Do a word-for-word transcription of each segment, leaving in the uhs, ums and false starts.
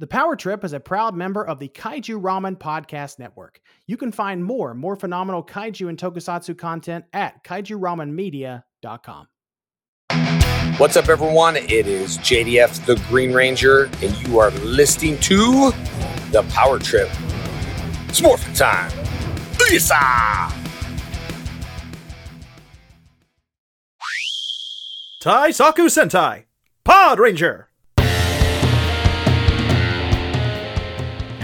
The Power Trip is a proud member of the Kaiju Ramen Podcast Network. You can find more, more phenomenal kaiju and tokusatsu content at Kaiju Ramen Media dot com. What's up, everyone? It is J D F, the Green Ranger, and you are listening to The Power Trip. It's Morphin Time. Lisa! Tai Saku Sentai, Pod Ranger!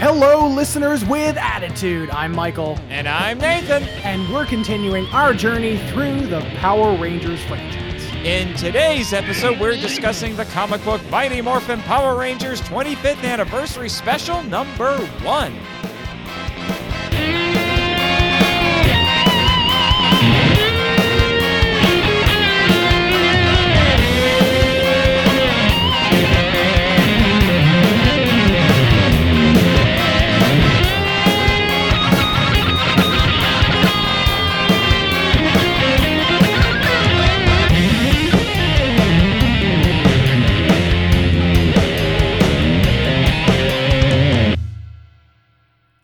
Hello, listeners with attitude. I'm Michael. And I'm Nathan. And we're continuing our journey through the Power Rangers franchise. In today's episode, we're discussing the comic book Mighty Morphin Power Rangers twenty-fifth Anniversary Special number one.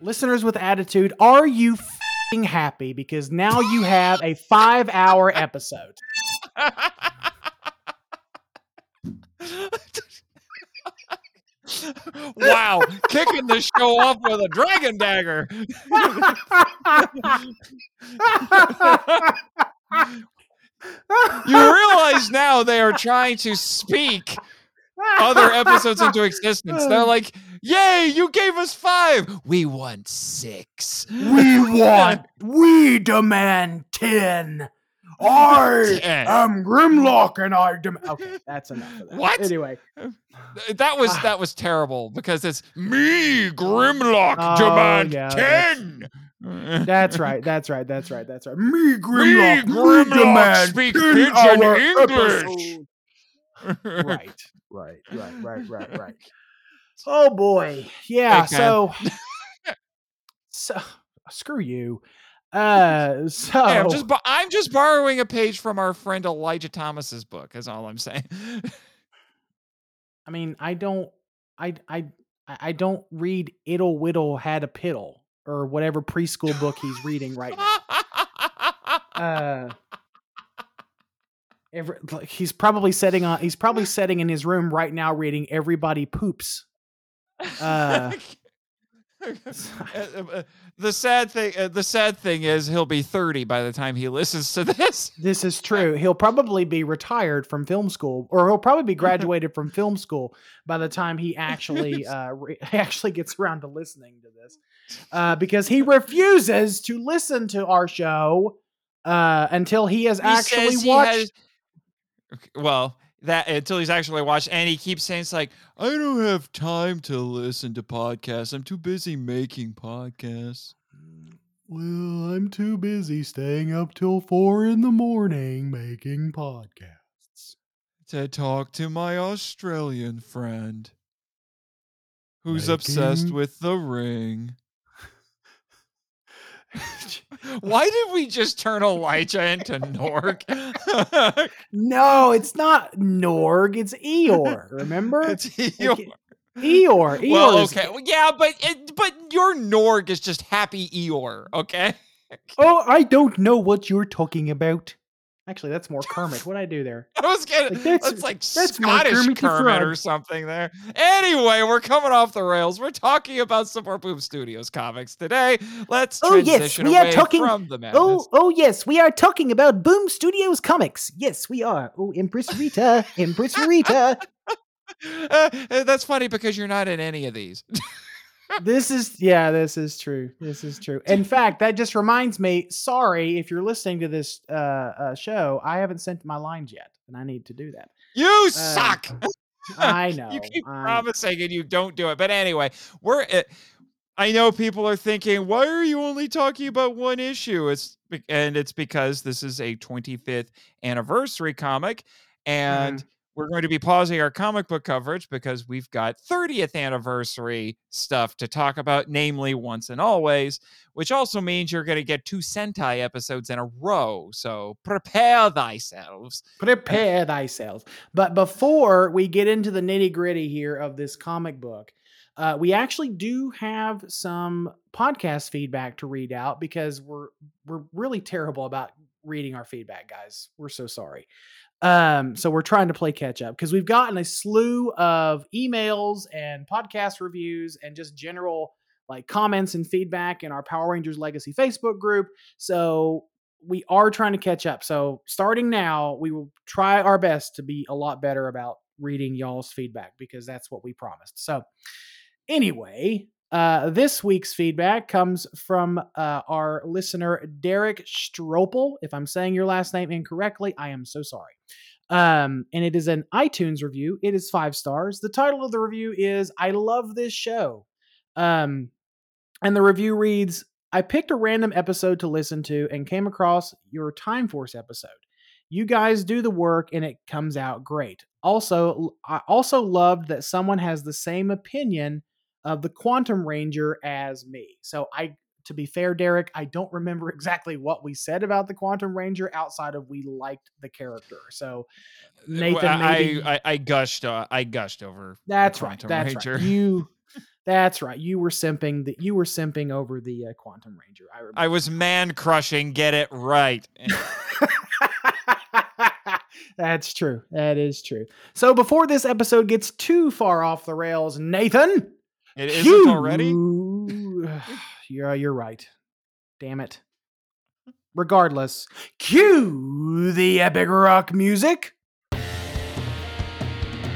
Listeners with attitude, are you f***ing happy? Because now you have a five-hour episode. Wow. Kicking the show off with a dragon dagger. You realize now they are trying to speak other episodes into existence. They're like, yay, you gave us five. We want six. We want, we demand ten. I ten. Am Grimlock and I demand. Okay, that's enough of that. What? Anyway. That was, that was terrible because it's me, Grimlock, oh, demand yeah, ten. That's, that's right, that's right, that's right, that's right. Me, Grimlock, me, Grimlock, speak pidgin English. Right, right, right, right, right, right. Oh boy. Yeah. Okay. So, so screw you. Uh, so hey, I'm just, I'm just borrowing a page from our friend Elijah Thomas's book is all I'm saying. I mean, I don't, I, I, I don't read Ittle Whittle Had a Piddle or whatever preschool book he's reading right now. Uh, every, like, he's probably setting on, he's probably setting in his room right now, reading Everybody Poops. Uh, the sad thing uh, the sad thing is he'll be thirty by the time he listens to this. This is true. He'll probably be retired from film school, or he'll probably be graduated from film school by the time he actually uh, re- actually gets around to listening to this, uh, because he refuses to listen to our show uh, until he has he actually he watched has... well That until he's actually watched, and he keeps saying it's like, I don't have time to listen to podcasts. I'm too busy making podcasts. Well, I'm too busy staying up till four in the morning making podcasts to talk to my Australian friend who's making... obsessed with The Ring. Why did we just turn Elijah into Norg? No, it's not Norg. It's Eeyore. Remember? It's Eeyore. Like, Eeyore. Eeyore. Well, okay. Is... Well, yeah, but it, but your Norg is just happy Eeyore. Okay. Oh, I don't know what you're talking about. Actually, that's more Kermit. What'd I do there? I was getting like, that's, that's like that's Scottish Kermit, Kermit or something there. Anyway, we're coming off the rails. We're talking about some more Boom Studios comics today. Let's oh, transition yes, we away are talking, from the madness. Oh, oh yes, we are talking about Boom Studios comics. Yes, we are. Oh, Empress Rita, Empress Rita. Uh, that's funny because you're not in any of these. This is, yeah, this is true. This is true. In fact, that just reminds me, sorry, if you're listening to this uh, uh, show, I haven't sent my lines yet, and I need to do that. You uh, suck! I know. You keep I promising know. And you don't do it. But anyway, we're. Uh, I know people are thinking, why are you only talking about one issue? It's And it's because this is a twenty-fifth anniversary comic, and... Mm-hmm. We're going to be pausing our comic book coverage because we've got thirtieth anniversary stuff to talk about, namely Once and Always, which also means you're going to get two Sentai episodes in a row. So prepare thyselves. Prepare thyselves. But before we get into the nitty gritty here of this comic book, Uh, we actually do have some podcast feedback to read out because we're we're really terrible about reading our feedback, guys. We're so sorry. Um, so we're trying to play catch up because we've gotten a slew of emails and podcast reviews and just general like comments and feedback in our Power Rangers Legacy Facebook group. So we are trying to catch up. So starting now, we will try our best to be a lot better about reading y'all's feedback because that's what we promised. So anyway, uh, this week's feedback comes from uh, our listener, Derek Strople. If I'm saying your last name incorrectly, I am so sorry. Um, and it is an iTunes review. It is five stars. The title of the review is I Love This Show. Um, and the review reads, I picked a random episode to listen to and came across your Time Force episode. You guys do the work and it comes out great. Also, I also loved that someone has the same opinion of the Quantum Ranger as me. So I, to be fair, Derek, I don't remember exactly what we said about the Quantum Ranger outside of we liked the character. So Nathan, I, maybe... I, I, I gushed, uh, I gushed over. That's the right. That's Ranger. Right. You. That's right. You were simping that you were simping over the uh, Quantum Ranger. I remember. I was man crushing. Get it right. That's true. That is true. So before this episode gets too far off the rails, Nathan, it isn't you, already. Yeah, you're right. Damn it. Regardless, cue the epic rock music.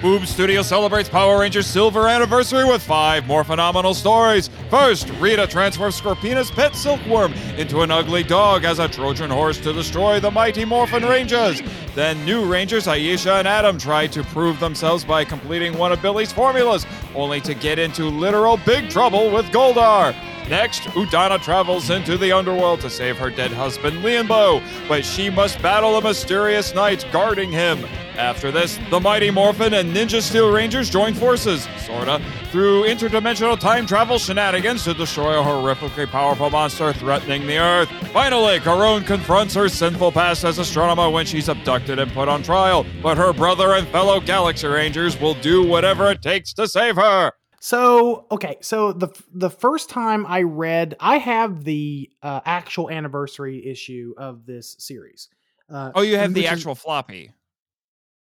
Boom Studios celebrates Power Rangers' silver anniversary with five more phenomenal stories. First, Rita transforms Scorpina's pet silkworm into an ugly dog as a Trojan horse to destroy the Mighty Morphin Rangers. Then new Rangers Aisha and Adam try to prove themselves by completing one of Billy's formulas, only to get into literal big trouble with Goldar. Next, Udana travels into the underworld to save her dead husband, Lianbo, but she must battle a mysterious knight guarding him. After this, the Mighty Morphin and Ninja Steel Rangers join forces, sorta, through interdimensional time travel shenanigans to destroy a horrifically powerful monster threatening the Earth. Finally, Karone confronts her sinful past as Astronema when she's abducted and put on trial, but her brother and fellow Galaxy Rangers will do whatever it takes to save her. So, okay, so the the first time I read, I have the uh, actual anniversary issue of this series. Uh, oh, you have the actual is, floppy.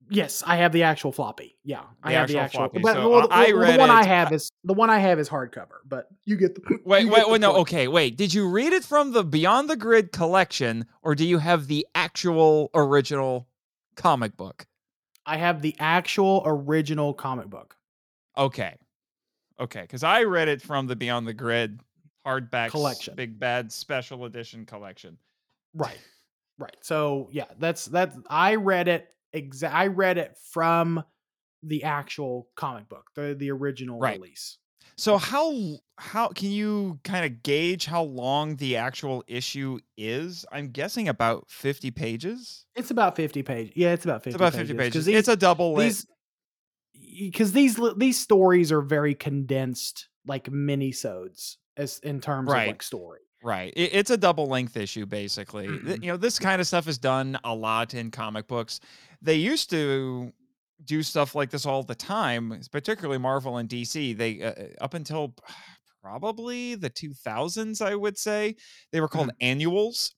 Yes, I have the actual floppy. Yeah, the I have actual the actual floppy. But so well, I well, read the one it. I have is the one I have is hardcover. But you get the wait, you wait, get the wait no, okay, wait. Did you read it from the Beyond the Grid collection, or do you have the actual original comic book? I have the actual original comic book. Okay. Okay, because I read it from the Beyond the Grid hardback collection, Big Bad Special Edition collection. Right, right. So yeah, that's that. I read it. Exa- I read it from the actual comic book, the the original right. release. So how how can you kind of gauge how long the actual issue is? I'm guessing about fifty pages. It's about fifty pages. Yeah, it's about fifty. It's about fifty pages. pages. These, it's a double list. Because these these stories are very condensed, like mini-sodes, as in terms right. of like story. Right, it, it's a double-length issue, basically. Mm-hmm. You know, this kind of stuff is done a lot in comic books. They used to do stuff like this all the time, particularly Marvel and D C. They uh, up until probably the two thousands, I would say, they were called mm-hmm. annuals,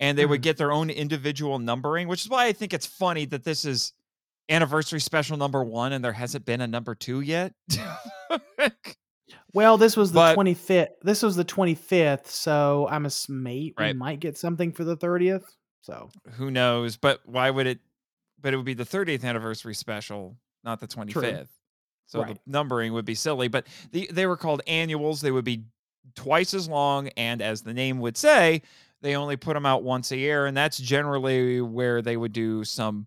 and they mm-hmm. would get their own individual numbering, which is why I think it's funny that this is anniversary special number one and there hasn't been a number two yet. Well, this was the but, twenty-fifth. This was the twenty-fifth, so I'm a mate. Right. We might get something for the thirtieth. So who knows? But why would it? But it would be the thirtieth anniversary special, not the twenty-fifth. True. So right. the numbering would be silly. But the, they were called annuals. They would be twice as long, and as the name would say, they only put them out once a year, and that's generally where they would do some.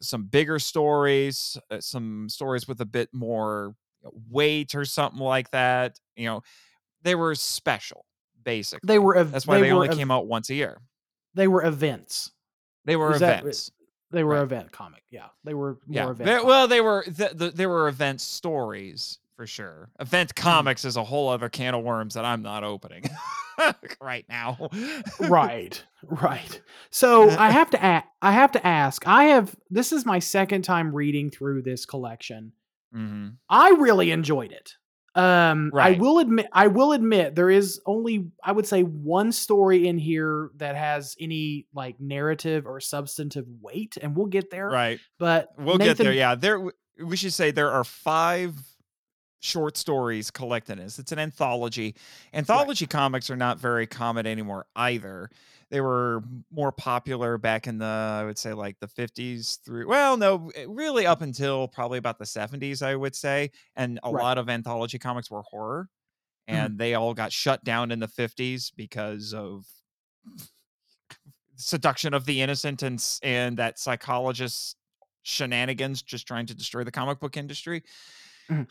some bigger stories, uh, some stories with a bit more weight or something like that. You know, they were special, basically. They were. Ev- That's why they, they only ev- came out once a year. They were events. They were Is events. That, they were right. event comic. Yeah, they were more yeah. event. They, well, they were. Th- th- they were event stories for sure. Event comics mm-hmm. is a whole other can of worms that I'm not opening right now. Right. Right. So I have to a- I have to ask, I have, this is my second time reading through this collection. Mm-hmm. I really enjoyed it. Um, right. I will admit, I will admit there is only, I would say, one story in here that has any like narrative or substantive weight, and we'll get there. Right. But we'll Nathan, get there. Yeah. There, we should say there are five short stories collected in this. It's an anthology. Anthology right. comics are not very common anymore either. They were more popular back in the, I would say, like the fifties through, well, no, really up until probably about the seventies, I would say. And a right. lot of anthology comics were horror, and mm-hmm. they all got shut down in the fifties because of seduction of the innocent and, and that psychologist shenanigans just trying to destroy the comic book industry. Mm-hmm.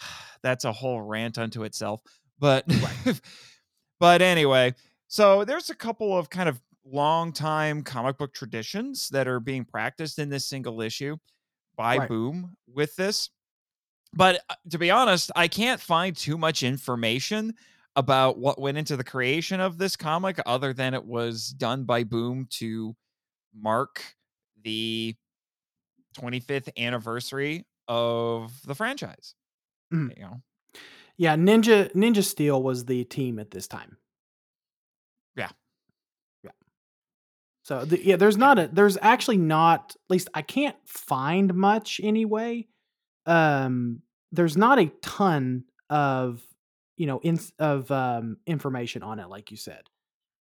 That's a whole rant unto itself. But, right. but anyway, so there's a couple of kind of long-time comic book traditions that are being practiced in this single issue by right. Boom with this. But uh, to be honest, I can't find too much information about what went into the creation of this comic other than it was done by Boom to mark the twenty-fifth anniversary of the franchise. Mm. You know? Yeah, Ninja Ninja Steel was the team at this time. Yeah. So the, yeah, there's not a, there's actually not, at least I can't find much anyway. Um, there's not a ton of, you know, in, of um, information on it, like you said.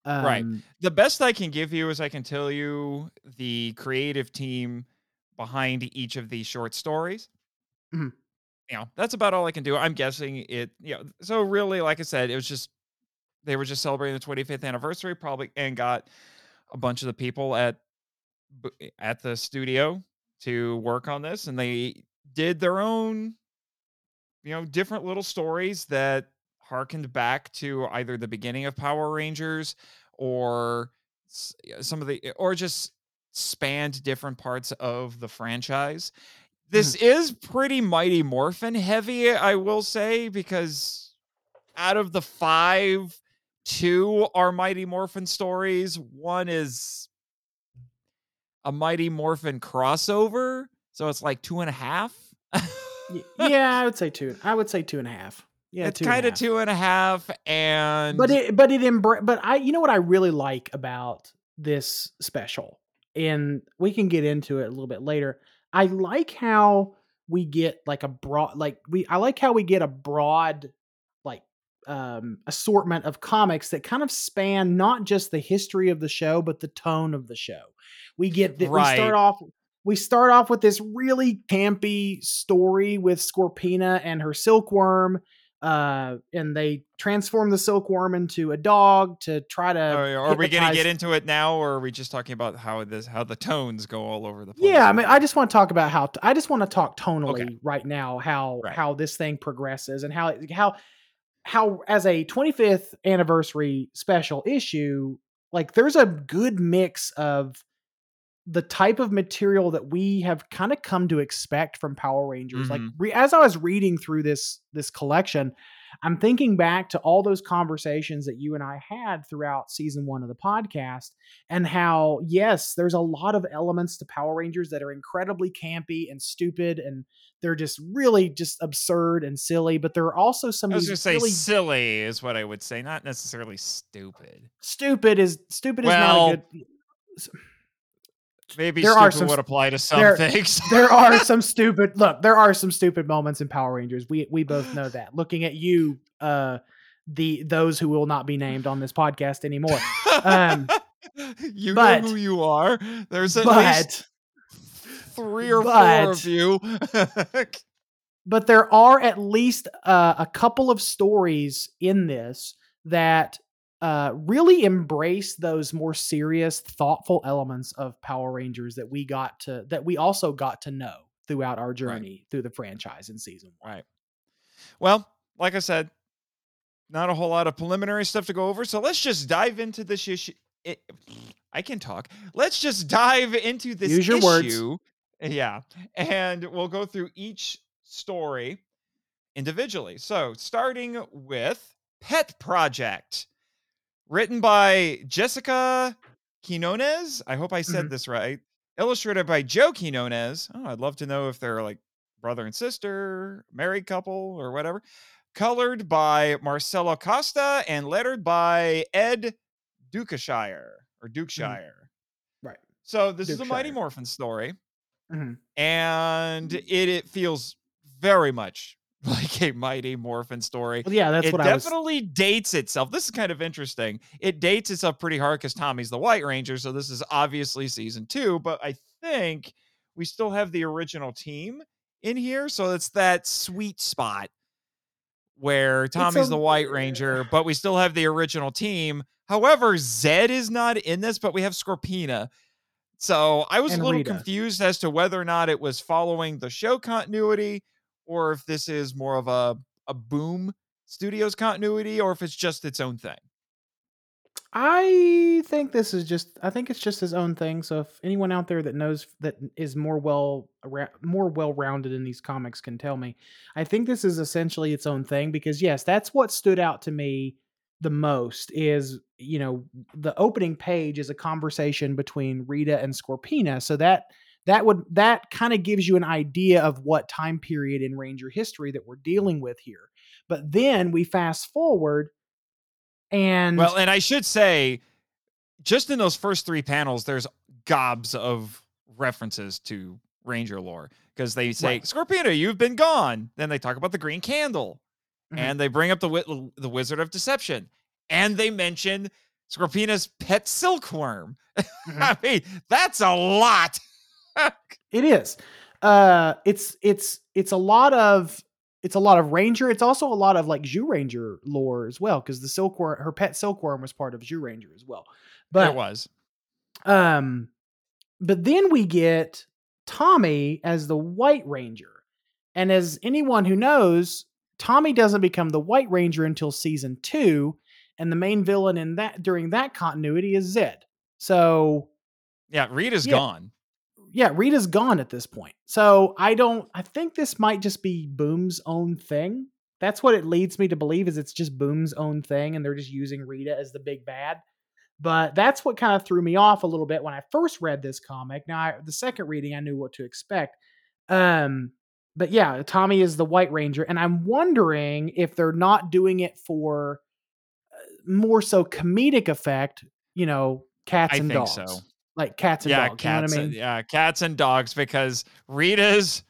Um, right. The best I can give you is I can tell you the creative team behind each of these short stories. Mm-hmm. You know, that's about all I can do. I'm guessing it, you know, so really, like I said, it was just, they were just celebrating the twenty-fifth anniversary probably and got a bunch of the people at at the studio to work on this, and they did their own, you know, different little stories that harkened back to either the beginning of Power Rangers or some of the, or just spanned different parts of the franchise. This is pretty Mighty Morphin heavy, I will say, because out of the five, two are Mighty Morphin stories. One is a Mighty Morphin crossover, so it's like two and a half. yeah, I would say two. I would say two and a half. Yeah, it's kind of two and a half, and but it, but it, embr- but I, you know what I really like about this special, and we can get into it a little bit later. I like how we get like a broad, like we, I like how we get a broad. Um, assortment of comics that kind of span not just the history of the show, but the tone of the show. We get that right. we start off we start off with this really campy story with Scorpina and her silkworm, uh, and they transform the silkworm into a dog to try to. Are, are we going to get into it now, or are we just talking about how this how the tones go all over the place? Yeah, I mean, I just want to talk about how t- I just want to talk tonally okay. right now how right. how this thing progresses and how how. How as a twenty-fifth anniversary special issue, like there's a good mix of the type of material that we have kind of come to expect from Power Rangers. Mm-hmm. Like re- as I was reading through this, this collection, I'm thinking back to all those conversations that you and I had throughout season one of the podcast, and how, yes, there's a lot of elements to Power Rangers that are incredibly campy and stupid, and they're just really just absurd and silly, but there are also some. I was going to say really silly is what I would say, not necessarily stupid. Stupid is stupid well, is not a good. Maybe there stupid are some, would apply to some there, things. There are some stupid. Look, there are some stupid moments in Power Rangers. We we both know that. Looking at you, uh, the those who will not be named on this podcast anymore. Um, you but, know who you are. There's at but, least. Three or but, four of you. But there are at least uh, a couple of stories in this that uh, really embrace those more serious, thoughtful elements of Power Rangers that we got to, that we also got to know throughout our journey right. through the franchise in season one. Right. Well, like I said, not a whole lot of preliminary stuff to go over, so let's just dive into this issue. It, I can talk. Let's just dive into this issue. Use your words. Yeah. And we'll go through each story individually. So starting with Pet Project, written by Jessica Quinonez. I hope I said mm-hmm. this right. Illustrated by Joe Quinonez. Oh, I'd love to know if they're like brother and sister, married couple or whatever. colored by Marcelo Costa and lettered by Ed Dukeshire or Dukeshire. Mm-hmm. Right. So this Dukeshire. is a Mighty Morphin story. Mm-hmm. And it, it feels very much like a Mighty Morphin story. Well, yeah, that's it what I was... It definitely dates itself. This is kind of interesting. It dates itself pretty hard because Tommy's the White Ranger, so this is obviously season two, but I think we still have the original team in here, so it's that sweet spot where Tommy's a... the White Ranger, but we still have the original team. However, Zed is not in this, but we have Scorpina. So I was and a little Rita. confused as to whether or not it was following the show continuity or if this is more of a, a Boom Studios continuity or if it's just its own thing. I think this is just, I think it's just his own thing. So if anyone out there that knows that is more well, more well-rounded in these comics can tell me, I think this is essentially its own thing because yes, that's what stood out to me the most is, you know, the opening page is a conversation between Rita and Scorpina. So that, that would, that kind of gives you an idea of what time period in Ranger history that we're dealing with here. But then we fast forward and. Well, and I should say just in those first three panels, there's gobs of references to Ranger lore because they say, right. Scorpina, you've been gone. Then they talk about the green candle. Mm-hmm. And they bring up the wi- the Wizard of Deception, and they mention Scorpina's pet silkworm. Mm-hmm. I mean, that's a lot. It is. Uh, it's it's it's a lot of it's a lot of Ranger. It's also a lot of like Zhu Ranger lore as well, because the silkworm, her pet silkworm, was part of Zhu Ranger as well. But it was. Um, but then we get Tommy as the White Ranger, and as anyone who knows. Tommy doesn't become the White Ranger until season two, and the main villain in that during that continuity is Zed. So, yeah, Rita's yeah, gone. Yeah, Rita's gone at this point. So I don't. I think this might just be Boom's own thing. That's what it leads me to believe is it's just Boom's own thing, and they're just using Rita as the big bad. But that's what kind of threw me off a little bit when I first read this comic. Now, I, the second reading, I knew what to expect. Um. But yeah, Tommy is the White Ranger, and I'm wondering if they're not doing it for more so comedic effect, you know, cats I and think dogs. So. Like cats and yeah, dogs, cats you know what I mean? And, yeah, cats and dogs, because Rita's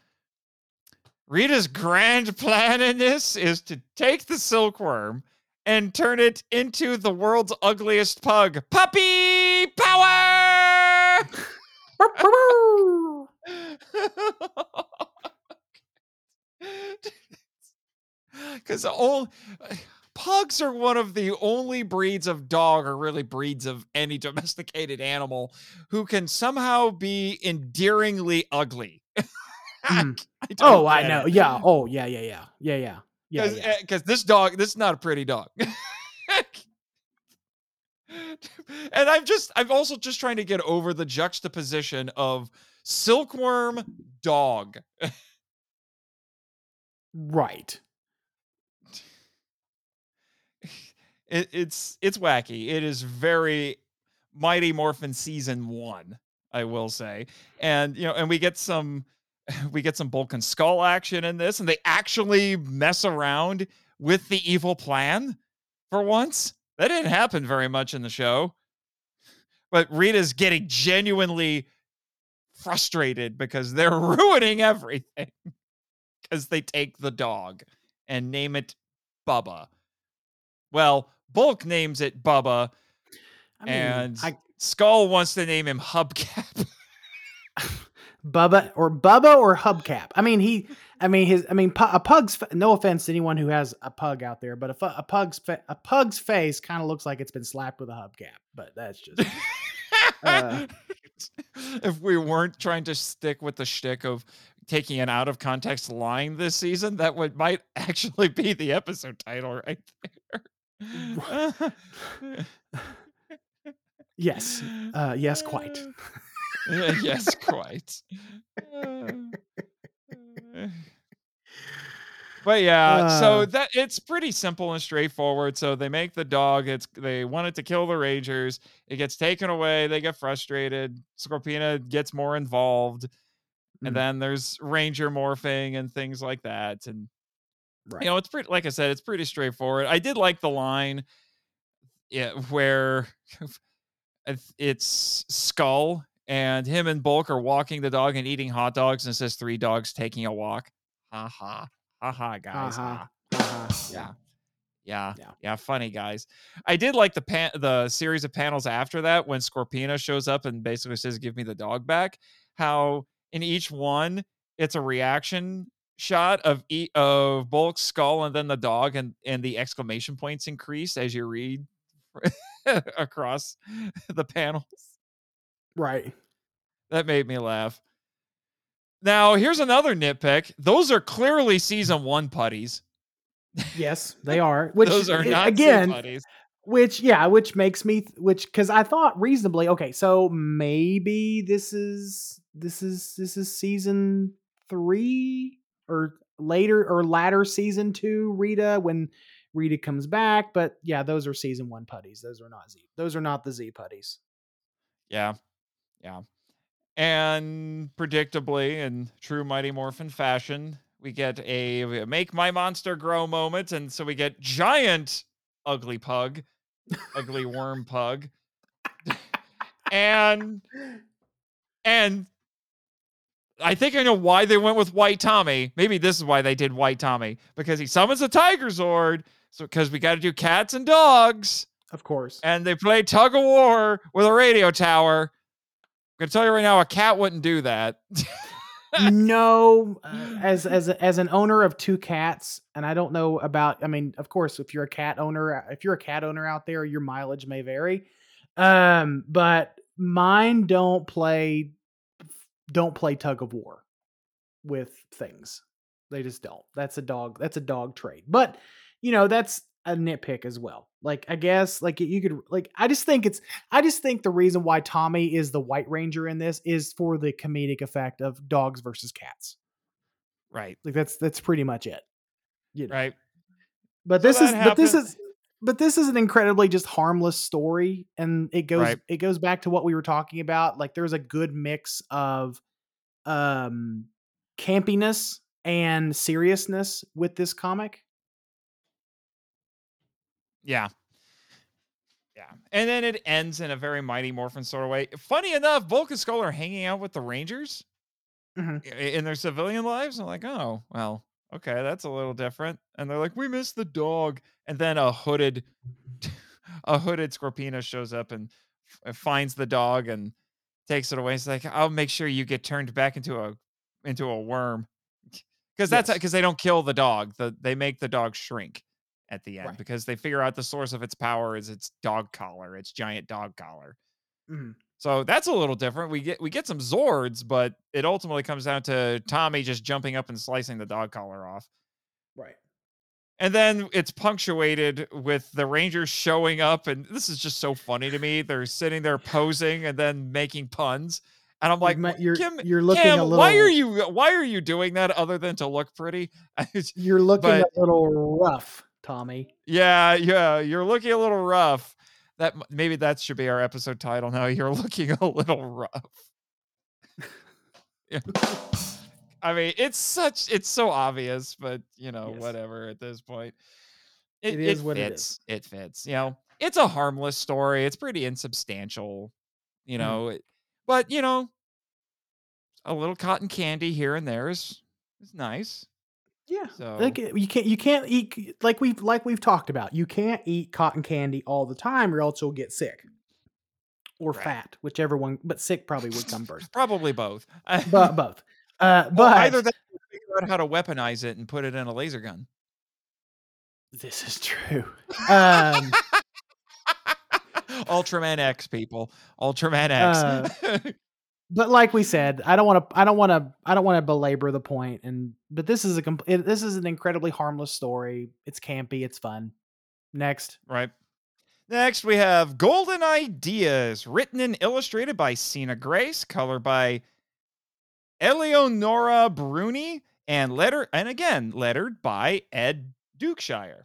Rita's grand plan in this is to take the silkworm and turn it into the world's ugliest pug. Puppy power! Because all pugs are one of the only breeds of dog, or really breeds of any domesticated animal, who can somehow be endearingly ugly. Mm. I, I oh, I know. It. Yeah. Oh, yeah, yeah, yeah, yeah, yeah, yeah. Because yeah. uh, this dog, this is not a pretty dog. And I'm just, I'm also just trying to get over the juxtaposition of silkworm dog. Right. It, it's it's wacky. It is very Mighty Morphin season one, I will say. And you know, and we get some we get some Bulk and Skull action in this, and they actually mess around with the evil plan for once. That didn't happen very much in the show. But Rita's getting genuinely frustrated because they're ruining everything. Because they take the dog and name it Bubba. Well, Bulk names it Bubba, I mean, and I... Skull wants to name him Hubcap. Bubba or Bubba or Hubcap. I mean, he. I mean his. I mean a pug's. No offense to anyone who has a pug out there, but a, a pug's a pug's face kind of looks like it's been slapped with a hubcap. But that's just. uh... If we weren't trying to stick with the shtick of. Taking an out of context line this season, that would might actually be the episode title right there. yes, uh, yes, quite. yes, quite. But yeah, uh, so that it's pretty simple and straightforward. So they make the dog. It's they wanted to kill the Rangers. It gets taken away. They get frustrated. Scorpina gets more involved. And then there's Ranger morphing and things like that. And Right. You know, it's pretty, like I said, it's pretty straightforward. I did like the line yeah, where it's Skull and him and Bulk are walking the dog and eating hot dogs, and it says three dogs taking a walk. Ha ha. Ha ha, guys. Ha ha. Ha ha. Yeah. Yeah, yeah, yeah, funny guys. I did like the pan- the series of panels after that when Scorpina shows up and basically says, "Give me the dog back." How in each one, it's a reaction shot of e- of Bulk's skull and then the dog, and, and the exclamation points increase as you read across the panels. Right. That made me laugh. Now here's another nitpick. Those are clearly season one putties. Yes, they are. Which Those are not again, somebody's. Which yeah, which makes me which because I thought reasonably, okay, so maybe this is this is this is season three or later or latter season two, Rita, when Rita comes back. But yeah, those are season one putties. Those are not Z. Those are not the Z putties. Yeah, yeah, and predictably, in true Mighty Morphin fashion, we get a make my monster grow moment. And so we get giant ugly pug, ugly worm pug. And, and I think I know why they went with White Tommy. Maybe this is why they did White Tommy, because he summons a Tiger Zord. So, because we got to do cats and dogs. Of course. And they play tug of war with a radio tower. I'm going to tell you right now, a cat wouldn't do that. No, as as as an owner of two cats, and I don't know about. I mean, of course, if you're a cat owner, if you're a cat owner out there, your mileage may vary. Um, but mine don't play, don't play tug of war with things. They just don't. That's a dog. That's a dog trait. But you know, that's a nitpick as well. Like, I guess, like you could, like I just think it's. I just think the reason why Tommy is the White Ranger in this is for the comedic effect of dogs versus cats, right? Like that's that's pretty much it, you know? Right? But so this is, happened. but this is, but this is an incredibly just harmless story, and it goes, right. it goes back to what we were talking about. Like there's a good mix of, um, campiness and seriousness with this comic. Yeah. Yeah. And then it ends in a very Mighty Morphin sort of way. Funny enough, Bulk and Skull are hanging out with the Rangers mm-hmm. in their civilian lives. I'm like, oh, well, okay, that's a little different. And they're like, we miss the dog. And then a hooded, a hooded Scorpina shows up and finds the dog and takes it away. It's like, I'll make sure you get turned back into a, into a worm. Cause that's because yes. they don't kill the dog. The, they make the dog shrink at the end, right. because they figure out the source of its power is its dog collar, its giant dog collar. Mm. So that's a little different. We get we get some Zords, but it ultimately comes down to Tommy just jumping up and slicing the dog collar off. Right. And then it's punctuated with the Rangers showing up, and this is just so funny to me. They're sitting there posing and then making puns. And I'm like, you're, Kim, you're looking Kim, a little, why are you why are you doing that other than to look pretty? You're looking but, a little rough. Tommy. Yeah, yeah, you're looking a little rough. That maybe that should be our episode title now. You're looking a little rough. Yeah. I mean, it's such it's so obvious, but you know, yes. whatever at this point. It, it is it what fits. It is. It fits. You know, it's a harmless story. It's pretty insubstantial, you know, mm. but you know, a little cotton candy here and there is is nice. Yeah, so. Like you can't, you can't eat like we've like we've talked about. You can't eat cotton candy all the time, or else you'll get sick or right. fat, whichever one. But sick probably would come first. Probably both. But both. Uh, well, but either that, or figure out how to weaponize it and put it in a laser gun. This is true. Um, Ultraman X people, Ultraman X. Uh, But like we said, I don't want to. I don't want to. I don't want to belabor the point. And but this is a compl- it, this is an incredibly harmless story. It's campy. It's fun. Next, right? Next, we have Golden Ideas, written and illustrated by Sina Grace, color by Eleonora Bruni, and letter and again lettered by Ed Dukeshire.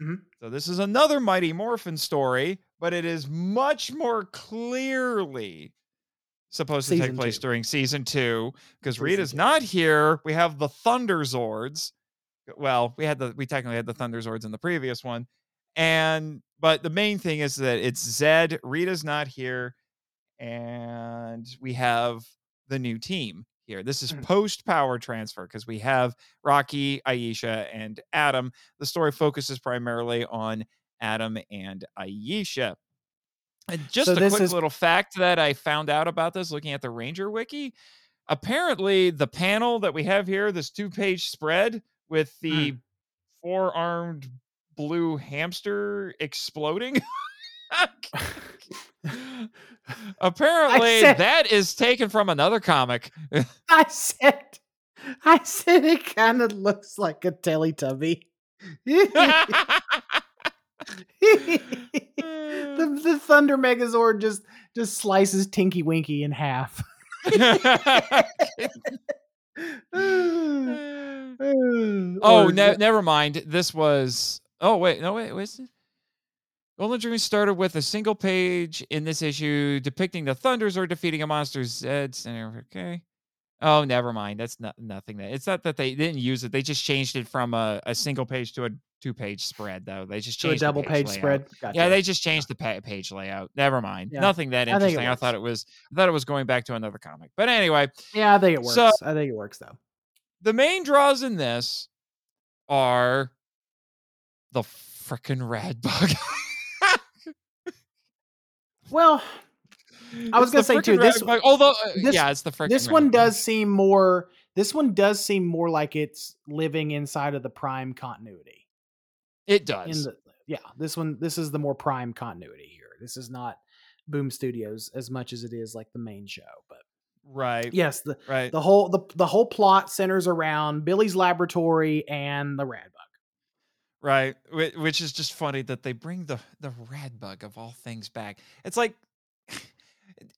Mm-hmm. So this is another Mighty Morphin story, but it is much more clearly. Supposed to take place during season two because Rita's not here. We have the Thunder Zords, well, we had the we technically had the Thunder Zords in the previous one, and but the main thing is that it's Zed, Rita's not here, and we have the new team here. This is post power transfer because we have Rocky, Aisha, and Adam. The story focuses primarily on Adam and Aisha. And just so a quick is... little fact that I found out about this looking at the Ranger Wiki. Apparently, the panel that we have here, this two-page spread with the mm. four-armed blue hamster exploding. Apparently, said, that is taken from another comic. I said, I said it kind of looks like a Teletubby. the, the Thunder Megazord just just slices Tinky Winky in half. oh, ne- never mind. This was. Oh wait, no wait, wait. Golden Dreams started with a single page in this issue depicting the Thunders or defeating a monster. Zed. Okay. Oh, never mind. That's not nothing. That it's not that they didn't use it. They just changed it from a, a single page to a two-page spread, though. They just changed to a double page, page spread. Gotcha. Yeah, they just changed the pa- page layout. Never mind. Yeah. Nothing that interesting. I, think I thought it was. I thought it was going back to another comic. But anyway. Yeah, I think it works. So, I think it works though. The main draws in this are the frickin' rad bug. Well, I was it's gonna say too. This, bug, although uh, this, yeah, it's the frickin' this one does bug. seem more. This one does seem more like it's living inside of the Prime continuity. It does. The, yeah, this one. This is the more Prime continuity here. This is not Boom Studios as much as it is like the main show. But right. Yes. The right. the whole the the whole plot centers around Billy's laboratory and the rad bug. Right, which is just funny that they bring the the rad bug of all things back. It's like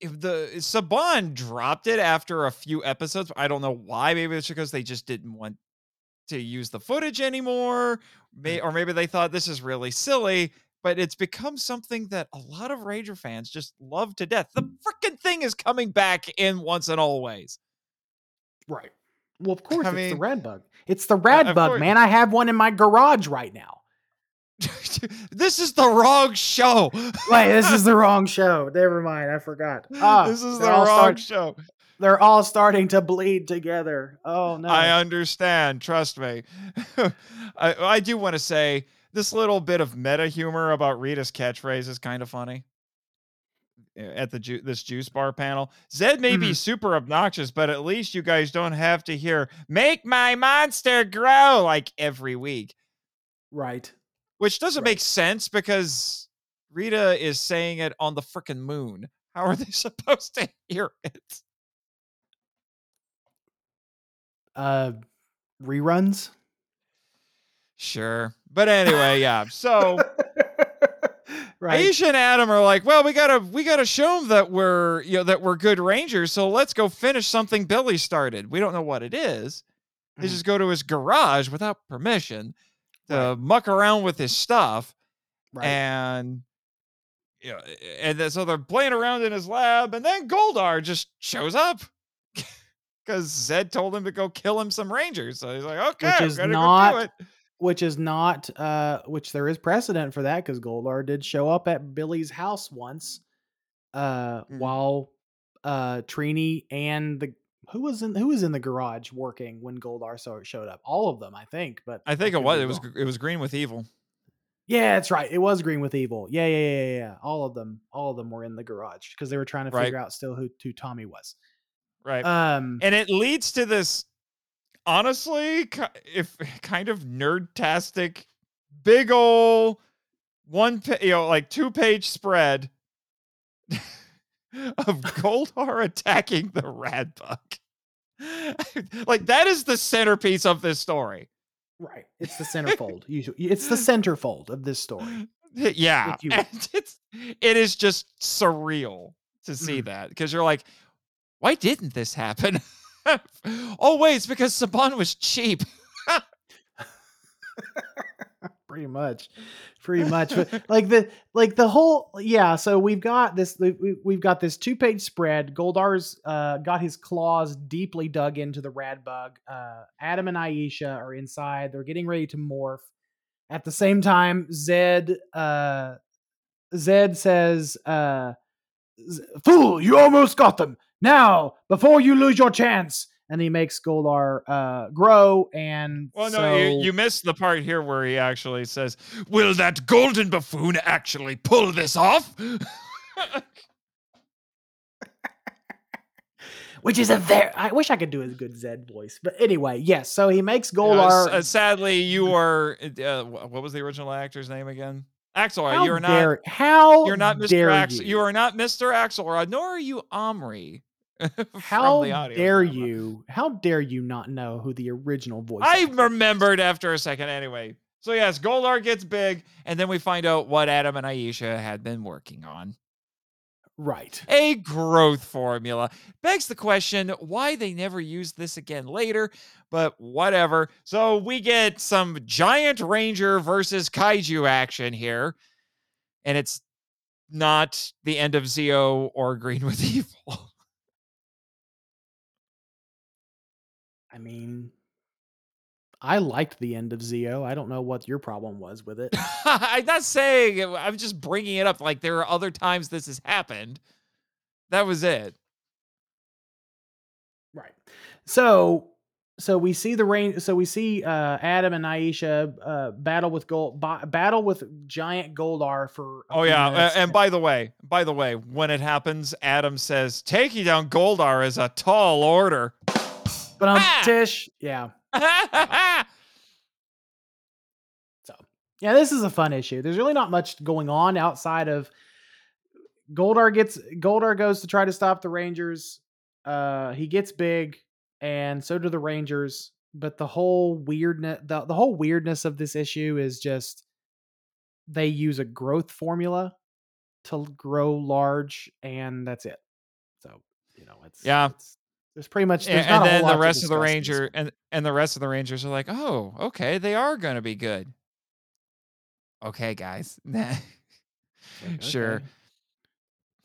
if the Saban dropped it after a few episodes. I don't know why. Maybe it's because they just didn't want to use the footage anymore, May, or maybe they thought this is really silly. But it's become something that a lot of Ranger fans just love to death. The freaking thing is coming back in once and always. Right. Well, of course, I it's mean, the rad bug. It's the rad uh, bug, course. man. I have one in my garage right now. This is the wrong show. Wait, this is the wrong show. Never mind. I forgot. Oh, this is the wrong start- show. They're all starting to bleed together. Oh, no. I understand. Trust me. I, I do want to say this little bit of meta humor about Rita's catchphrase is kind of funny. At the ju- this juice bar panel, Zed may mm-hmm. be super obnoxious, but at least you guys don't have to hear "Make my monster grow" like every week, right? Which doesn't right. make sense because Rita is saying it on the frickin' moon. How are they supposed to hear it? Uh, reruns. Sure, but anyway, yeah. So. Right. Aisha and Adam are like, well, we gotta we gotta show them that we're you know that we're good Rangers, so let's go finish something Billy started. We don't know what it is. Mm-hmm. They just go to his garage without permission to right. muck around with his stuff, right. and you know, and then, so they're playing around in his lab, and then Goldar just shows up because Zed told him to go kill him some Rangers. So he's like, okay, Which is I'm gonna not- go do it. Which is not, uh, which there is precedent for that because Goldar did show up at Billy's house once, uh, mm. while uh, Trini and the who was in who was in the garage working when Goldar so showed up. All of them, I think. But I think it was it was it was Green with Evil. Yeah, that's right. It was Green with Evil. Yeah, yeah, yeah, yeah. yeah. All of them, all of them were in the garage because they were trying to right. figure out still who, who Tommy was. Right. Um, and it leads to this. Honestly, if kind of nerd-tastic, big ol' one, you know, like two-page spread of Goldar attacking the rad bug. Like that is the centerpiece of this story. Right, it's the centerfold. It's the centerfold of this story. Yeah, and it's it is just surreal to see mm. that because you're like, why didn't this happen? Oh wait, it's because Saban was cheap. pretty much, pretty much. But like the like the whole yeah. So we've got this we, we've got this two page spread. Goldar's uh, got his claws deeply dug into the rad bug. Uh, Adam and Aisha are inside. They're getting ready to morph. At the same time, Zed uh, Zed says, uh, "Fool, you almost got them. Now, before you lose your chance." And he makes Goldar uh, grow, and well, so... no, you, you missed the part here where he actually says, "Will that golden buffoon actually pull this off?" Which is a very... I wish I could do a good Zed voice, but anyway, yes. So he makes Goldar. Uh, sadly, you are. Uh, what was the original actor's name again? Axelrod. You're dare... not. How you're not Mister Axel. You. you are not Mister Axelrod, nor are you Omri. How dare you? How dare you not know who the original voice I was. Remembered after a second anyway. So yes, Goldar gets big, and then we find out what Adam and Aisha had been working on. Right. A growth formula. Begs the question why they never used this again later, but whatever. So we get some giant ranger versus kaiju action here, and it's not the end of Zeo or Green with Evil. I mean, I liked the end of Zeo. I don't know what your problem was with it. I'm not saying it. I'm just bringing it up. Like, there are other times this has happened. That was it. Right. So, so we see the rain. So we see uh, Adam and Aisha uh, battle with gold, b- battle with giant Goldar for. Oh yeah. Uh, and by the way, by the way, when it happens, Adam says, "Taking down Goldar is a tall order." But I'm ah! Tish. Yeah. So, yeah, this is a fun issue. There's really not much going on outside of Goldar gets Goldar goes to try to stop the Rangers. Uh, he gets big, and so do the Rangers. But the whole weirdness, the, the whole weirdness of this issue is just they use a growth formula to grow large, and that's it. So, you know, it's yeah. It's, There's pretty much, there's and, not and a then whole lot the rest of the Ranger and, and the rest of the Rangers are like, oh, okay, they are going to be good. Okay, guys. Like, sure. Okay.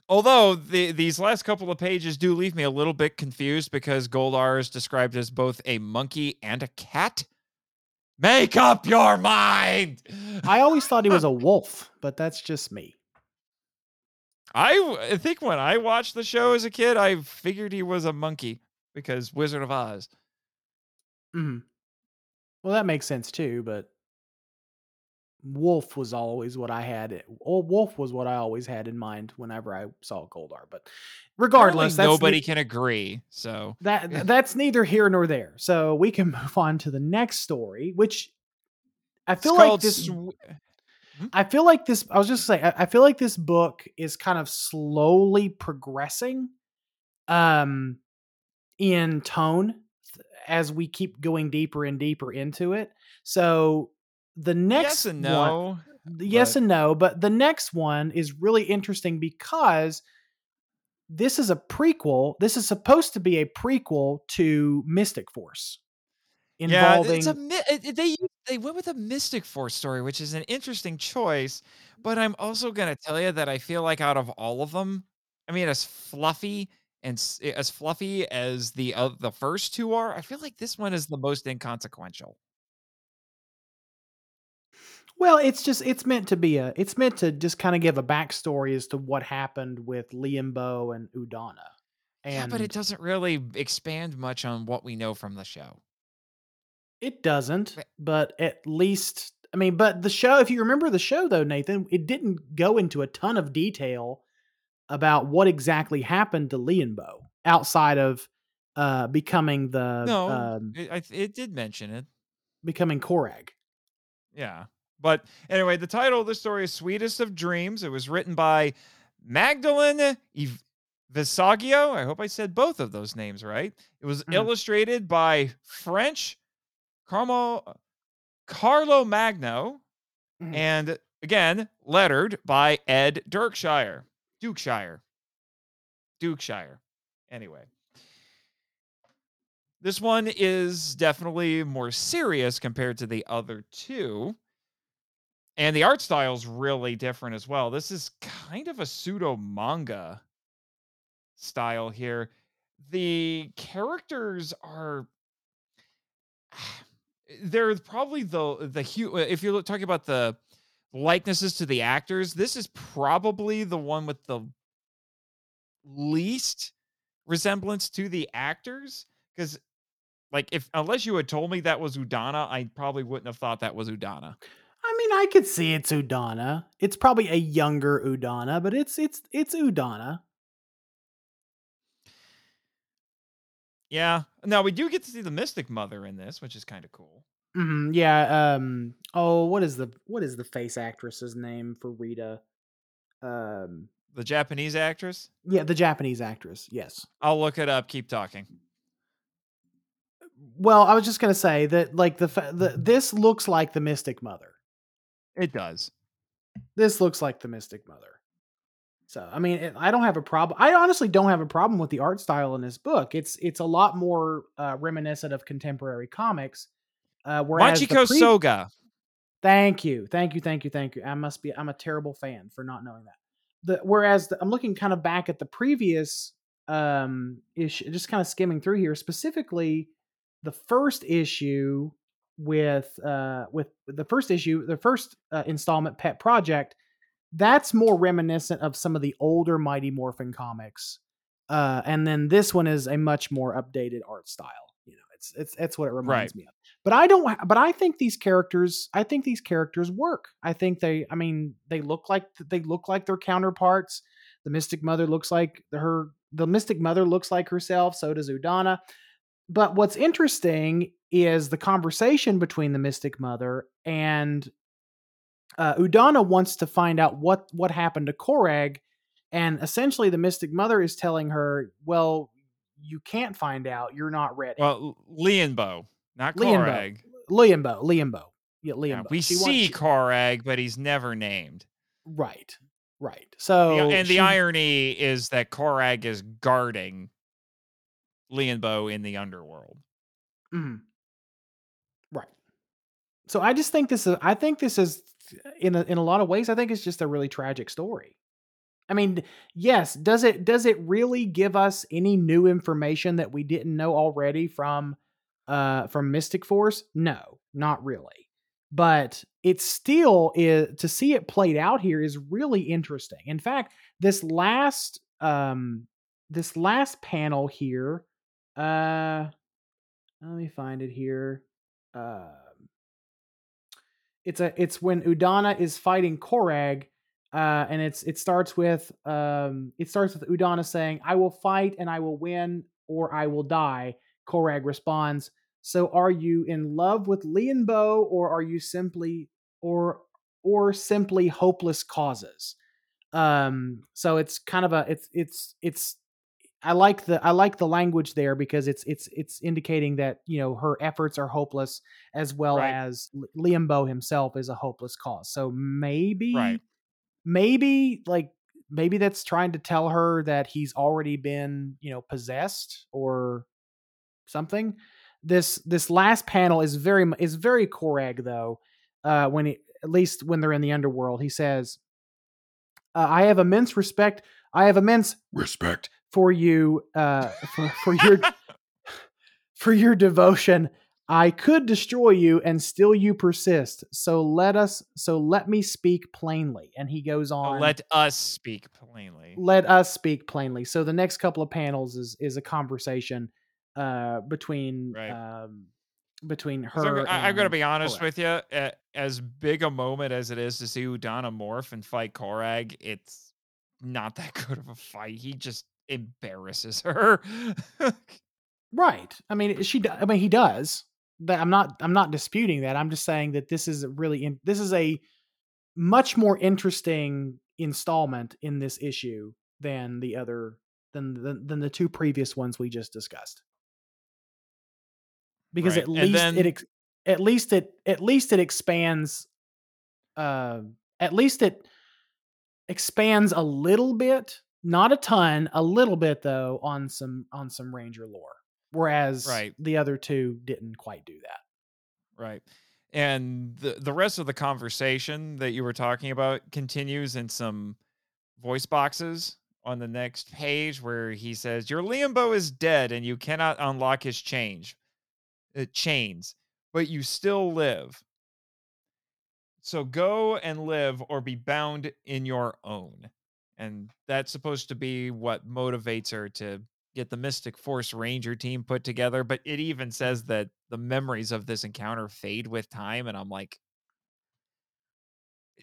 Although the, these last couple of pages do leave me a little bit confused because Goldar is described as both a monkey and a cat. Make up your mind. I always thought he was a wolf, but that's just me. I think when I watched the show as a kid, I figured he was a monkey because Wizard of Oz. Mm. Well, that makes sense too, but wolf was always what I had. Wolf was what I always had in mind whenever I saw Goldar. But regardless, that's nobody ne- can agree. So that that's neither here nor there. So we can move on to the next story, which I feel it's like this. Sw- I feel like this, I was just saying, I feel like this book is kind of slowly progressing um, in tone as we keep going deeper and deeper into it. So the next yes and no, one, yes but. and no, but the next one is really interesting because this is a prequel. This is supposed to be a prequel to Mystic Force. Involving... Yeah, it's a, they they went with a Mystic Force story, which is an interesting choice, but I'm also going to tell you that I feel like out of all of them, I mean, as fluffy and as fluffy as the uh, the first two are, I feel like this one is the most inconsequential. Well, it's just it's meant to be a it's meant to just kind of give a backstory as to what happened with Lianbo and Udana. And... Yeah, but it doesn't really expand much on what we know from the show. It doesn't, but at least, I mean, but the show, if you remember the show though, Nathan, it didn't go into a ton of detail about what exactly happened to Lianbo outside of uh, becoming the... No, um, it, it did mention it. Becoming Korag. Yeah. But anyway, the title of the story is Sweetest of Dreams. It was written by Magdalene Ev- Visaggio. I hope I said both of those names right. It was mm. illustrated by French... Carmo, Carlo Magno, mm-hmm. and again, lettered by Ed Dukeshire. Dukeshire. Dukeshire. Anyway. This one is definitely more serious compared to the other two. And the art style is really different as well. This is kind of a pseudo manga style here. The characters are, they're probably the, the if you're talking about the likenesses to the actors, this is probably the one with the least resemblance to the actors. Because, like, if unless you had told me that was Udana, I probably wouldn't have thought that was Udana. I mean, I could see it's Udana. It's probably a younger Udana, but it's it's it's Udana. Yeah. Now, we do get to see the Mystic Mother in this, which is kind of cool. Mm-hmm, yeah. Um. Oh, what is the what is the face actress's name for Rita? Um. The Japanese actress? Yeah, the Japanese actress. Yes. I'll look it up. Keep talking. Well, I was just gonna say that, like, the, the this looks like the Mystic Mother. It does. This looks like the Mystic Mother. So, I mean, it, I don't have a problem. I honestly don't have a problem with the art style in this book. It's it's a lot more uh, reminiscent of contemporary comics. Uh, whereas Machiko pre- Soga. Thank you, thank you, thank you, thank you. I must be. I'm a terrible fan for not knowing that. The whereas the, I'm looking kind of back at the previous um issue, just kind of skimming through here, specifically the first issue with uh with the first issue, the first uh, installment, Pet Project. That's more reminiscent of some of the older Mighty Morphin comics. Uh, and then this one is a much more updated art style. You know, it's, it's, that's what it reminds right. me of, but I don't, but I think these characters, I think these characters work. I think they, I mean, they look like, they look like their counterparts. The Mystic Mother looks like her, the Mystic Mother looks like herself. So does Udana. But what's interesting is the conversation between the Mystic Mother and, Uh, Udana wants to find out what, what happened to Korag, and essentially the Mystic Mother is telling her, well, you can't find out. You're not ready. Well, Lianbo, not Korag. Lianbo, Lianbo. Yeah, Lianbo. Yeah, we she see wants, Korag, but he's never named. Right, right. So, the, And she, the irony is that Korag is guarding Lianbo in the underworld. Mm-hmm. Right. So I just think this is, I think this is, in a, in a lot of ways, I think it's just a really tragic story. I mean, yes, does it does it really give us any new information that we didn't know already from uh, from Mystic Force? No, not really. But it still is, to see it played out here is really interesting. In fact, this last um, this last panel here, uh, let me find it here. Uh, It's a it's when Udana is fighting Korag, uh, and it's it starts with um it starts with Udana saying, "I will fight and I will win, or I will die." Korag responds, "So are you in love with Lianbo, or are you simply or or simply hopeless causes?" Um, so it's kind of a it's it's it's I like the I like the language there, because it's it's it's indicating that, you know, her efforts are hopeless, as well right. as Lianbo himself is a hopeless cause. So maybe right. maybe like maybe that's trying to tell her that he's already been, you know, possessed or something. This this last panel is very is very Korag though. Uh, when he, at least when they're in the underworld, he says, uh, "I have immense respect. I have immense respect." For you, uh, for, for your, for your devotion, I could destroy you, and still you persist. So let us, so let me speak plainly. And he goes on. Oh, let us speak plainly. Let us speak plainly. So the next couple of panels is is a conversation uh, between right. um, between her. So I'm, I'm going to be honest Korag. with you. As big a moment as it is to see Udana morph and fight Korag, it's not that good of a fight. He just embarrasses her. Right. I mean, she, I mean, he does that. I'm not, I'm not disputing that. I'm just saying that this is really, in, this is a much more interesting installment in this issue than the other, than, than, than the two previous ones we just discussed. Because right. at least then, it, at least it, at least it expands, uh, at least it expands a little bit. Not a ton, a little bit though, on some on some Ranger lore. Whereas right. the other two didn't quite do that. Right. And the, the rest of the conversation that you were talking about continues in some voice boxes on the next page where he says, your Liambo is dead and you cannot unlock his change, uh, chains, but you still live. So go and live or be bound in your own. And that's supposed to be what motivates her to get the Mystic Force Ranger team put together. But it even says that the memories of this encounter fade with time. And I'm like,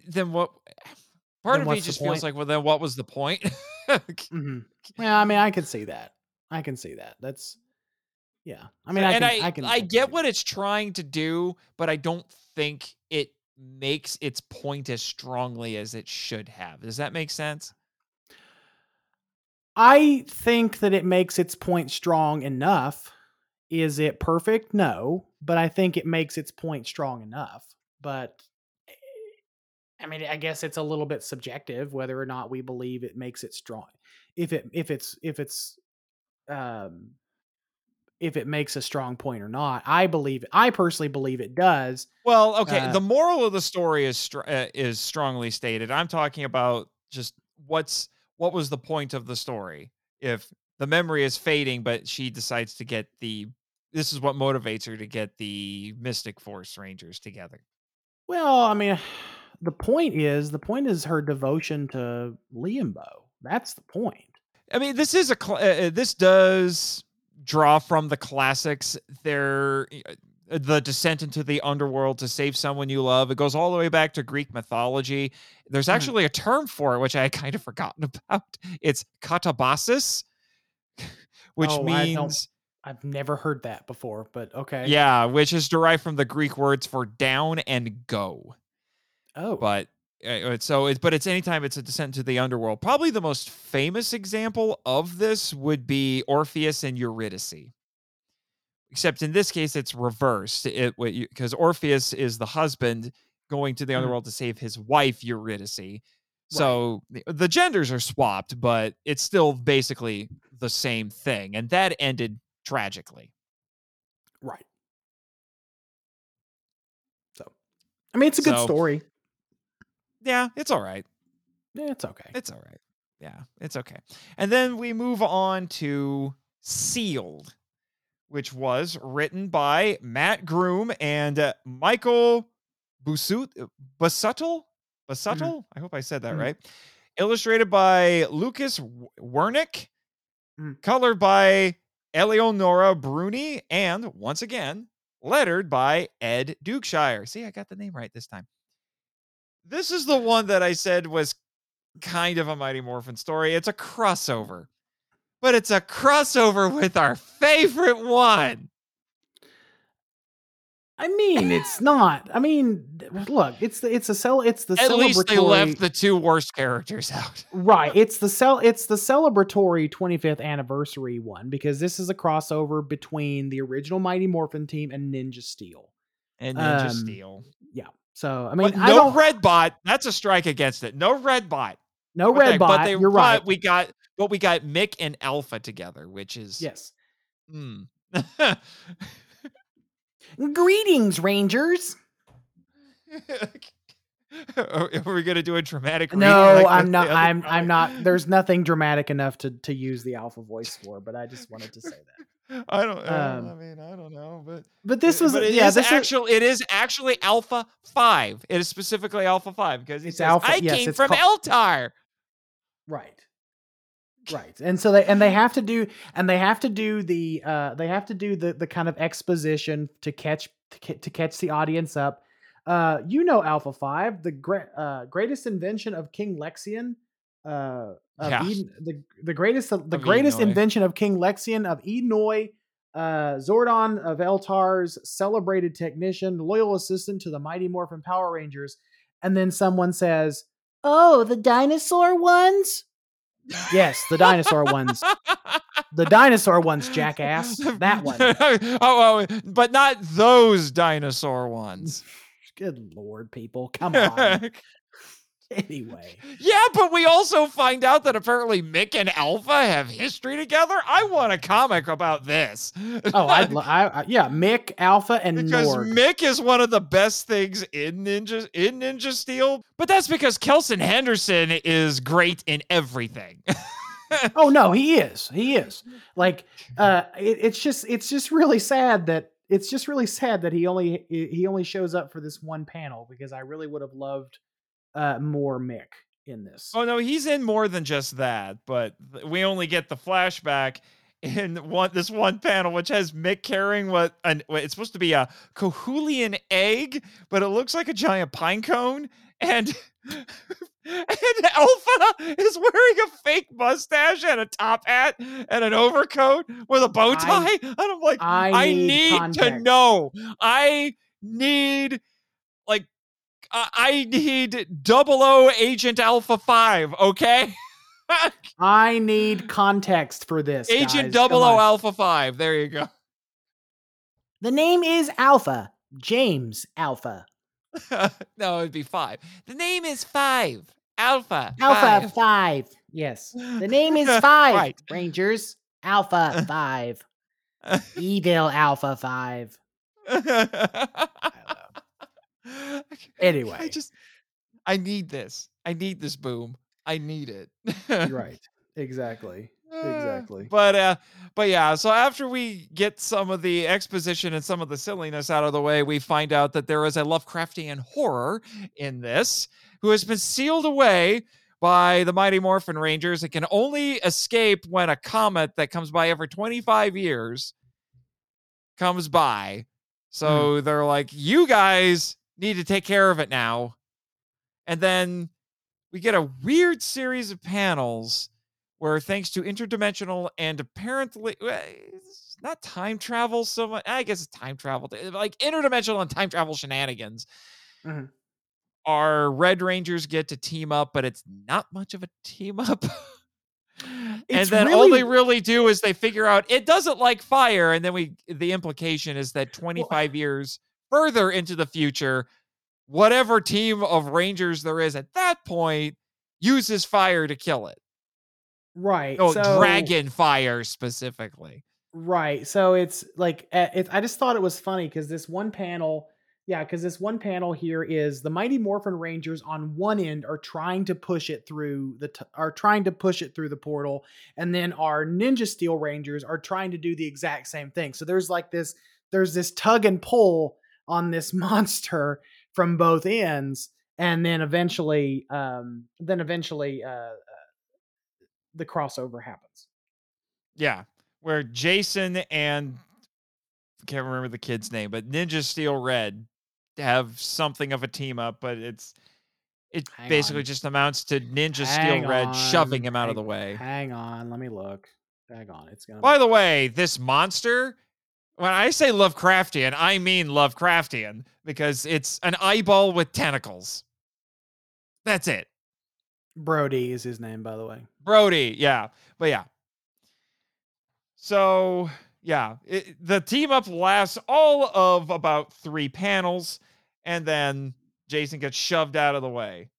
then what? Part then of me just feels like, well, then what was the point? mm-hmm. Yeah, I mean, I can see that. I can see that. That's, yeah. I mean, I and can, I, I, can, I, I get what it's trying to do, but I don't think it makes its point as strongly as it should have. Does that make sense? I think that it makes its point strong enough. Is it perfect? No, but I think it makes its point strong enough. But I mean, I guess it's a little bit subjective whether or not we believe it makes it strong. If it, if it's, if it's, um, if it makes a strong point or not, I believe, I personally believe it does. Well, okay. Uh, the moral of the story is, str- uh, is strongly stated. I'm talking about just what's, what was the point of the story? If the memory is fading, but she decides to get the, this is what motivates her to get the Mystic Force Rangers together. Well, I mean, the point is, the point is her devotion to Liambo. That's the point. I mean, this is a, uh, this does draw from the classics. There, uh, the descent into the underworld to save someone you love. It goes all the way back to Greek mythology. There's actually a term for it, which I had kind of forgotten about. It's katabasis, which oh, means... I've never heard that before, but okay. Yeah, which is derived from the Greek words for down and go. Oh. But uh, so it, but it's anytime it's a descent to the underworld. Probably the most famous example of this would be Orpheus and Eurydice. Except in this case, it's reversed. It because Orpheus is the husband going to the underworld to save his wife, Eurydice. Right. So the, the genders are swapped, but it's still basically the same thing. And that ended tragically. Right. So, I mean, it's a good so, story. Yeah, it's all right. Yeah, it's okay. It's all right. Yeah, it's okay. And then we move on to Sealed, which was written by Matt Groom and uh, Michael Busuttle. Busuttle? Mm-hmm. I hope I said that mm-hmm. right. Illustrated by Lucas Wernick. Mm-hmm. Colored by Eleonora Bruni. And, once again, lettered by Ed Dukeshire. See, I got the name right this time. This is the one that I said was kind of a Mighty Morphin story. It's a crossover. But it's a crossover with our favorite one. I mean, it's not. I mean, look, it's the it's a cel it's the at celebratory. At least they left the two worst characters out. Right. It's the cel it's the celebratory twenty-fifth anniversary one, because this is a crossover between the original Mighty Morphin team and Ninja Steel. And Ninja um, Steel. Yeah. So I mean, but I no don't... red bot. That's a strike against it. No red bot. No but red they, bot. But they, you're but right. We got. But we got Mick and Alpha together, which is... Yes. Mm. Greetings, Rangers! Are we going to do a dramatic... No, like I'm not. I'm guy? I'm not. There's nothing dramatic enough to, to use the Alpha voice for, but I just wanted to say that. I don't um, I mean, I don't know, but... But this was... But it, yeah, is this actual, is, it is actually Alpha five. It is specifically Alpha five, because it's says, Alpha, I yes, came it's from called, Eltar! Right. Right. And so they, and they have to do, and they have to do the, uh, they have to do the, the kind of exposition to catch, to, to catch the audience up. Uh, you know, Alpha Five, the great, uh, greatest invention of King Lexian, uh, of yeah. Eden, the, the greatest, the of greatest Enoy. invention of King Lexian of Enoy, uh, Zordon of Eltar's celebrated technician, loyal assistant to the Mighty Morphin Power Rangers. And then someone says, oh, the dinosaur ones. Yes, the dinosaur ones. The dinosaur ones, jackass. That one. oh, oh, but not those dinosaur ones. Good Lord, people. Come on. Anyway. Yeah, but we also find out that apparently Mick and Alpha have history together. I want a comic about this. Oh, I'd lo- I, I yeah, Mick, Alpha, and because Norg. Mick is one of the best things in Ninja in Ninja Steel, but that's because Kelson Henderson is great in everything. Oh no, he is. He is. Like, uh, it, it's just it's just really sad that it's just really sad that he only he only shows up for this one panel, because I really would have loved uh more Mick in this. Oh no, he's in more than just that, but we only get the flashback in one this one panel, which has Mick carrying what an it's supposed to be a Cahulian egg, but it looks like a giant pine cone, and and Alpha is wearing a fake mustache and a top hat and an overcoat with a bow tie. I, and I'm like, I, I need, need to know. I need like I need double oh Agent Alpha five, okay? I need context for this, Agent double oh Alpha five, there you go. The name is Alpha. James Alpha. No, it'd be five. The name is five. Alpha. Alpha five. five. Yes. The name is five. Right. Rangers. Alpha five. Evil Alpha five. I don't know. Anyway, I just I need this. I need this boom. I need it. Right. Exactly. Exactly. Uh, but uh but yeah, so after we get some of the exposition and some of the silliness out of the way, we find out that there is a Lovecraftian horror in this who has been sealed away by the Mighty Morphin Rangers. It can only escape when a comet that comes by every twenty-five years comes by. So mm. they're like, you guys need to take care of it now. And then we get a weird series of panels where, thanks to interdimensional and apparently it's not time travel so much, I guess it's time travel, like interdimensional and time travel shenanigans. Mm-hmm. Our Red Rangers get to team up, but it's not much of a team up. And it's then really... all they really do is they figure out it doesn't like fire. And then we, the implication is that twenty-five well, years further into the future, whatever team of Rangers there is at that point uses fire to kill it. Right. Oh, so, dragon fire specifically. Right. So it's like, it, I just thought it was funny because this one panel, yeah, because this one panel here is the Mighty Morphin Rangers on one end are trying to push it through the, t- are trying to push it through the portal. And then our Ninja Steel Rangers are trying to do the exact same thing. So there's like this, there's this tug and pull on this monster from both ends. And then eventually, um, then eventually, uh, uh, the crossover happens. Yeah. Where Jason and I can't remember the kid's name, but Ninja Steel Red have something of a team up, but it's, it hang basically on. just amounts to Ninja hang Steel on. Red shoving him out hang, of the way. Hang on. Let me look. Hang on. It's going to, by the way, this monster, when I say Lovecraftian, I mean Lovecraftian, because it's an eyeball with tentacles. That's it. Brody is his name, by the way. Brody, yeah. But yeah. So, yeah. It, the team-up lasts all of about three panels, and then Jason gets shoved out of the way.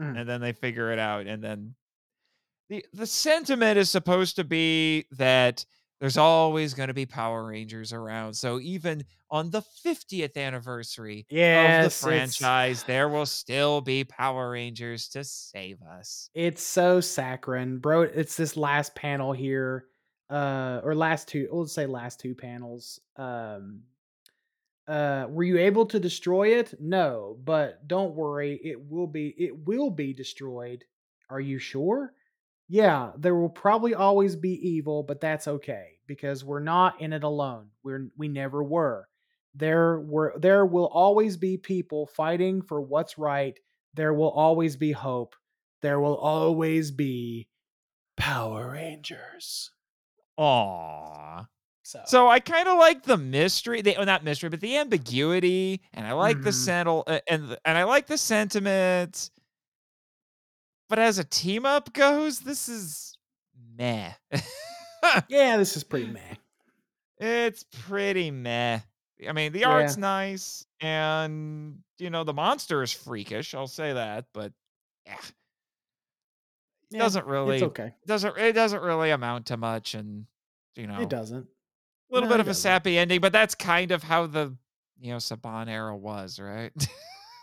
Mm. And then they figure it out. And then the the sentiment is supposed to be that there's always going to be Power Rangers around. So even on the fiftieth anniversary yes, of the franchise, it's... there will still be Power Rangers to save us. It's so saccharine, bro. It's this last panel here, uh, or last two, we'll say last two panels. Um, uh, were you able to destroy it? No, but don't worry. It will be, it will be destroyed. Are you sure? Yeah, there will probably always be evil, but that's okay because we're not in it alone. We're we never were. There were there will always be people fighting for what's right. There will always be hope. There will always be Power Rangers. Aww. So, so I kind of like the mystery, the, well, not mystery, but the ambiguity, and I like mm-hmm. the sentiment, uh, and and I like the sentiment. But as a team up goes, this is meh. Yeah, this is pretty meh. It's pretty meh. I mean, the yeah. art's nice, and you know the monster is freakish. I'll say that, but eh, yeah, doesn't really, it's okay. Doesn't it doesn't really amount to much, and you know, it doesn't. A little no, bit of doesn't. a sappy ending, but that's kind of how the you know Saban era was, right?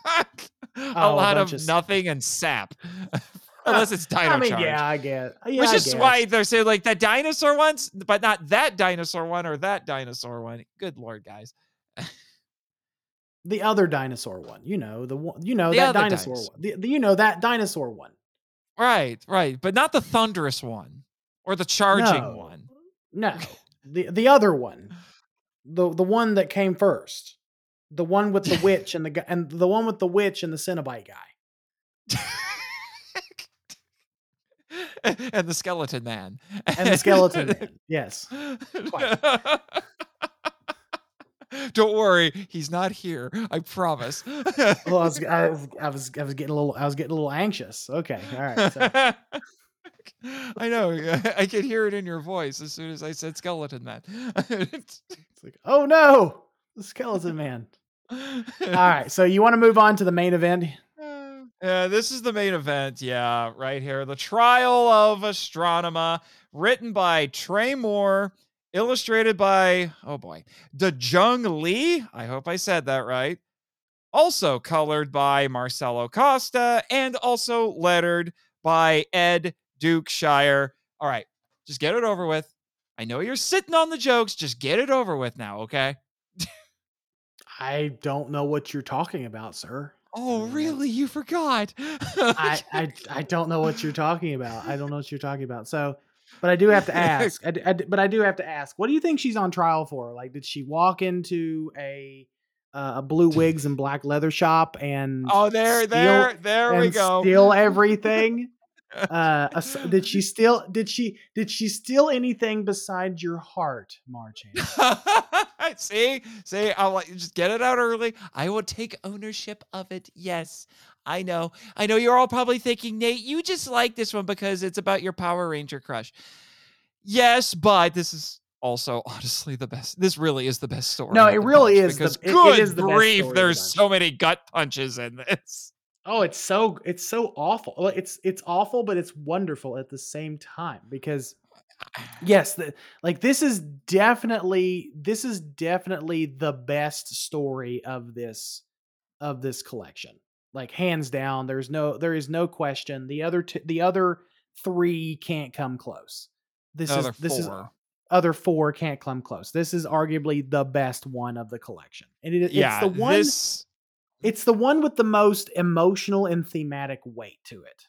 a oh, lot a of, of nothing and sap. Unless it's Dino I mean, Charge. Yeah, I guess. Yeah, Which I is guess. why they're saying like the dinosaur ones, but not that dinosaur one or that dinosaur one. Good Lord, guys. The other dinosaur one, you know, the one, you know, the that dinosaur, dinosaur. one, the, the, you know, that dinosaur one. Right, right. But not the thunderous one or the charging no, one. No, the, the other one, the, the one that came first, the one with the witch and the, and the one with the witch and the Cenobite guy. And the skeleton man. And the skeleton man. Yes. Don't worry, he's not here. I promise. Well, I was, I, I was, I was getting a little, I was getting a little anxious. Okay, all right. So. I know. I could hear it in your voice as soon as I said skeleton man. It's like, oh no, the skeleton man. All right. So you want to move on to the main event? Uh, this is the main event, yeah, right here. The Trial of Astronema, written by Trey Moore, illustrated by, oh boy, De Jung Lee. I hope I said that right. Also colored by Marcelo Costa and also lettered by Ed Dukeshire. All right, just get it over with. I know you're sitting on the jokes. Just get it over with now, okay? I don't know what you're talking about, sir. Oh, really? You forgot. I, I I don't know what you're talking about. I don't know what you're talking about. So, but I do have to ask, I, I, but I do have to ask, what do you think she's on trial for? Like, did she walk into a, uh, a blue wigs and black leather shop and, oh, there, steal, there, there we go. Steal everything. uh, a, did she steal, did she, did she steal anything besides your heart, Marchand? See, see, I'll like, just get it out early. I will take ownership of it. Yes, I know. I know you're all probably thinking, Nate, you just like this one because it's about your Power Ranger crush. Yes, but this is also honestly the best. This really is the best story. No, it really is. Because the, it, good it is the grief, best there's punch. So many gut punches in this. Oh, it's so it's so awful. It's it's awful, but it's wonderful at the same time because. Yes, the, like this is definitely this is definitely the best story of this of this collection. Like hands down, there's no there is no question. The other t- the other three can't come close. This other is this four. is other four can't come close. This is arguably the best one of the collection, and it, yeah, it's the one. This... It's the one with the most emotional and thematic weight to it.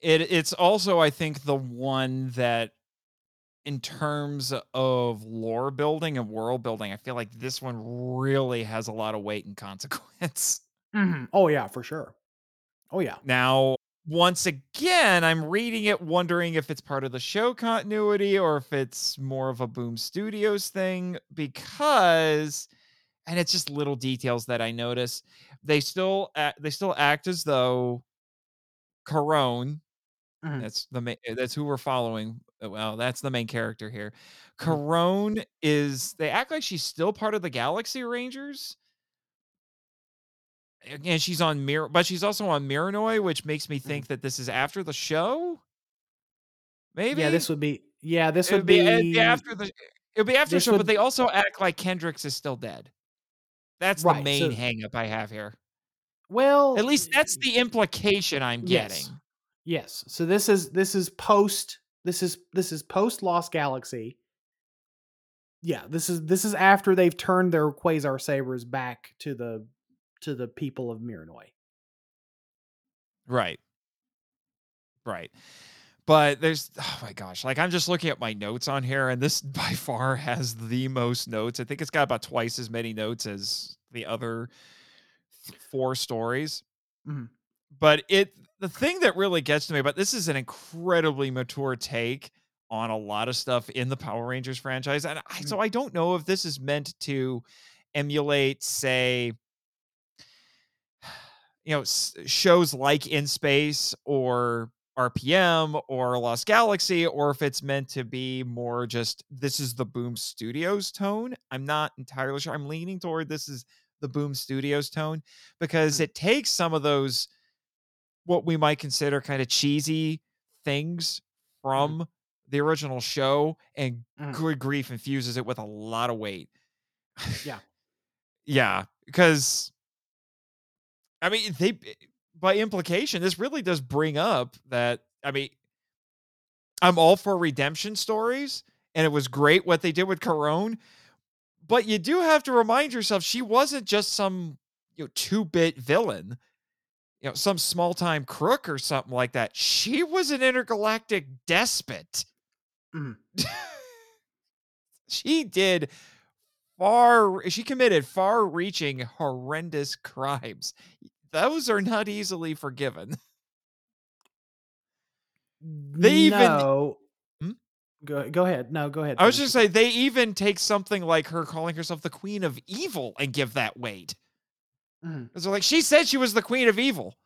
It it's also I think the one that. In terms of lore building and world building, I feel like this one really has a lot of weight and consequence. Mm-hmm. Oh yeah, for sure. Oh yeah. Now, once again, I'm reading it wondering if it's part of the show continuity or if it's more of a Boom Studios thing because, and it's just little details that I notice. They still, act, they still act as though Corone, mm-hmm. that's the, that's who we're following. Well, that's the main character here. Corone is, they act like she's still part of the Galaxy Rangers. Again, she's on Mir, but she's also on Miranoi, which makes me think that this is after the show. Maybe. Yeah, this would be, yeah, this would be, be after the, it'd be after the show, would, but they also act like Kendricks is still dead. That's right, the main so, hang up I have here. Well, at least that's the implication I'm yes, getting. Yes. So this is, this is post This is this is post Lost Galaxy. Yeah, this is this is after they've turned their Quasar Sabers back to the to the people of Miranoi. Right. Right. But there's oh my gosh, like I'm just looking at my notes on here, and this by far has the most notes. I think it's got about twice as many notes as the other four stories. Mm-hmm. But it the thing that really gets to me about this is an incredibly mature take on a lot of stuff in the Power Rangers franchise. And I, so I don't know if this is meant to emulate, say, you know, s- shows like In Space or R P M or Lost Galaxy, or if it's meant to be more just, this is the Boom Studios tone. I'm not entirely sure. I'm leaning toward this is the Boom Studios tone because it takes some of those what we might consider kind of cheesy things from the original show, and mm. good grief, infuses it with a lot of weight. Yeah. Yeah. Because, I mean, they, by implication, this really does bring up that, I mean, I'm all for redemption stories, and it was great what they did with Corone, but you do have to remind yourself she wasn't just some, you know, two-bit villain, you know, some small-time crook or something like that. She was an intergalactic despot. Mm. She did far, she committed far-reaching, horrendous crimes. Those are not easily forgiven. They no. even hmm? go, go ahead. No, go ahead. I was just saying, they even take something like her calling herself the Queen of Evil and give that weight. Mm-hmm. So like, she said she was the Queen of Evil.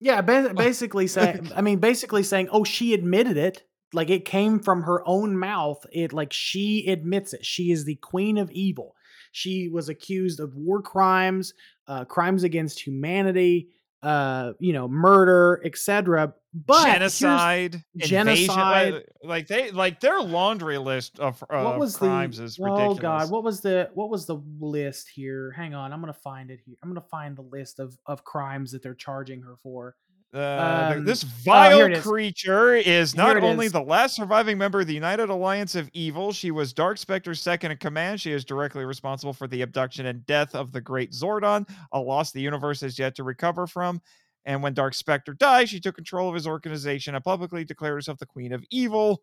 Yeah, ba- basically saying, I mean, basically saying, oh, she admitted it. Like, it came from her own mouth. It, like, she admits it. She is the Queen of Evil. She was accused of war crimes, uh, crimes against humanity, uh, you know, murder, et cetera. But genocide, genocide, invasion, like they, like their laundry list of uh, what was crimes the, is ridiculous. Oh God, what was the what was the list here? Hang on, I'm gonna find it here. I'm gonna find the list of of crimes that they're charging her for. Uh, um, this vile oh, creature is, is not only is. the last surviving member of the United Alliance of Evil. She was Dark Spectre's second in command. She is directly responsible for the abduction and death of the Great Zordon, a loss the universe has yet to recover from. And when Dark Spectre died, she took control of his organization and publicly declared herself the Queen of Evil.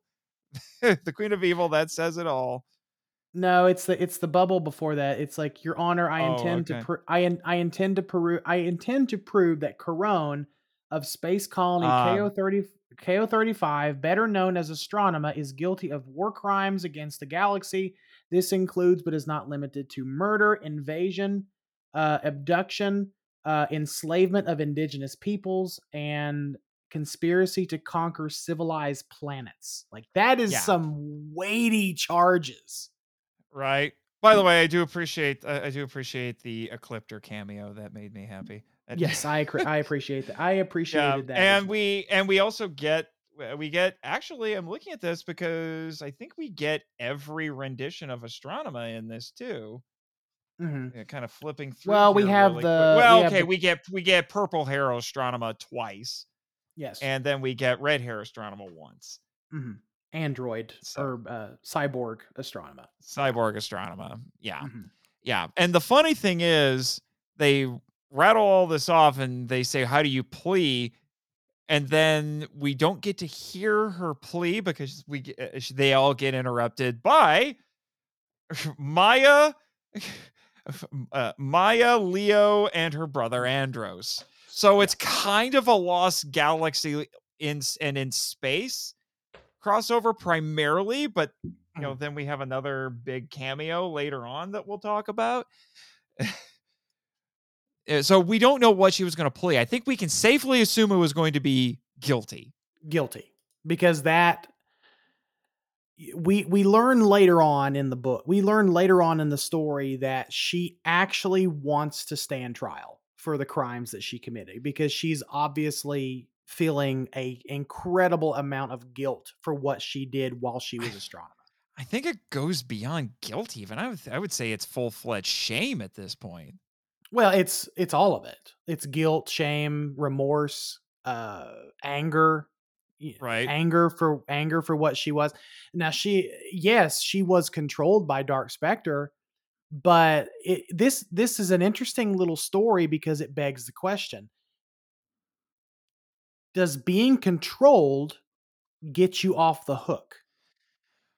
The Queen of Evil, that says it all. No, it's the it's the bubble before that. It's like, Your Honor, I oh, intend okay. to pr- I I intend to peru- I intend to prove that Corone of Space Colony um, K O thirty-five, better known as Astronema, is guilty of war crimes against the galaxy. This includes, but is not limited to, murder, invasion, uh, abduction, uh, enslavement of indigenous peoples, and conspiracy to conquer civilized planets. Like, that is yeah. some weighty charges. Right. By the way, I do appreciate uh, I do appreciate the Ecliptor cameo. That made me happy. Yes, I I appreciate that. I appreciated yeah, that. And we and we also get we get actually I'm looking at this because I think we get every rendition of Astronema in this too. Mm-hmm. Yeah, kind of flipping through. Well, we have really the quick. Well, we okay, the, we get we get purple hair Astronema twice. Yes. And then we get red hair Astronema once. Mm-hmm. Android so, or uh, cyborg Astronema. Cyborg Astronema. Yeah. Mm-hmm. Yeah. And the funny thing is, they rattle all this off and they say, how do you plea? And then we don't get to hear her plea because we get, they all get interrupted by Maya, uh, Maya, Leo, and her brother Andros. So it's kind of a lost galaxy in and in space crossover primarily, but you know, then we have another big cameo later on that we'll talk about. So we don't know what she was going to plea. I think we can safely assume it was going to be guilty. Guilty. Because that, we we learn later on in the book, we learn later on in the story that she actually wants to stand trial for the crimes that she committed, because she's obviously feeling a incredible amount of guilt for what she did while she was Astronema. I think it goes beyond guilt even. I would, I would say it's full-fledged shame at this point. Well, it's it's all of it. It's guilt, shame, remorse, uh, anger, right? Anger for anger for what she was. Now she, yes, she was controlled by Dark Spectre, but it, this this is an interesting little story because it begs the question: does being controlled get you off the hook?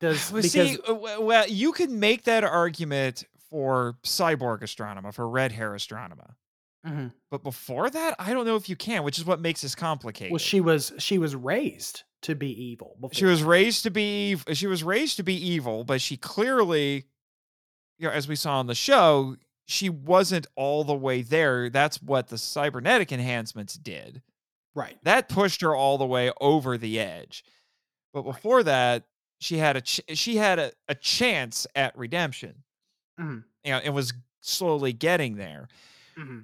Does well, because, see? Well, you can make that argument for cyborg Astronema, for red hair Astronema. Mm-hmm. But before that, I don't know if you can, which is what makes this complicated. Well, she was, she was raised to be evil. Before. She was raised to be, she was raised to be evil, but she clearly, you know, as we saw on the show, she wasn't all the way there. That's what the cybernetic enhancements did. Right. That pushed her all the way over the edge. But before right. that, she had a, ch- she had a, a chance at redemption. Mm-hmm. You know, it was slowly getting there. Mm-hmm.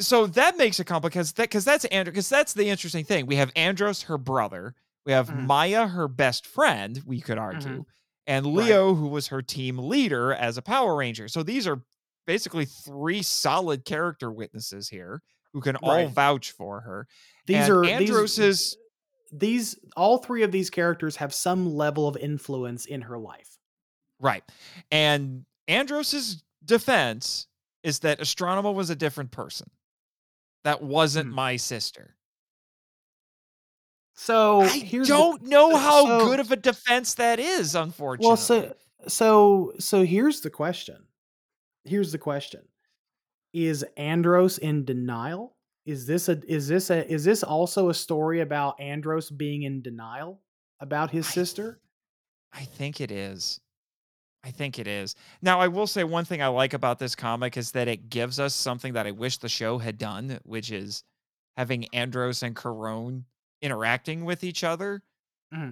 So that makes it complicated because that's Andrew. Because that's the interesting thing. We have Andros, her brother. We have mm-hmm. Maya, her best friend. We could argue, mm-hmm. and Leo, right. who was her team leader as a Power Ranger. So these are basically three solid character witnesses here who can right. all vouch for her. These and are Andros's. These, these all three of these characters have some level of influence in her life. Right, and Andros's defense is that Astronema was a different person. That wasn't hmm. my sister. So I here's don't the, know how so, good of a defense that is, unfortunately. Well, so, so, so here's the question. Here's the question. Is Andros in denial? Is this a, is this a, is this also a story about Andros being in denial about his I, sister? I think it is. I think it is. Now, I will say one thing I like about this comic is that it gives us something that I wish the show had done, which is having Andros and Corone interacting with each other, mm-hmm.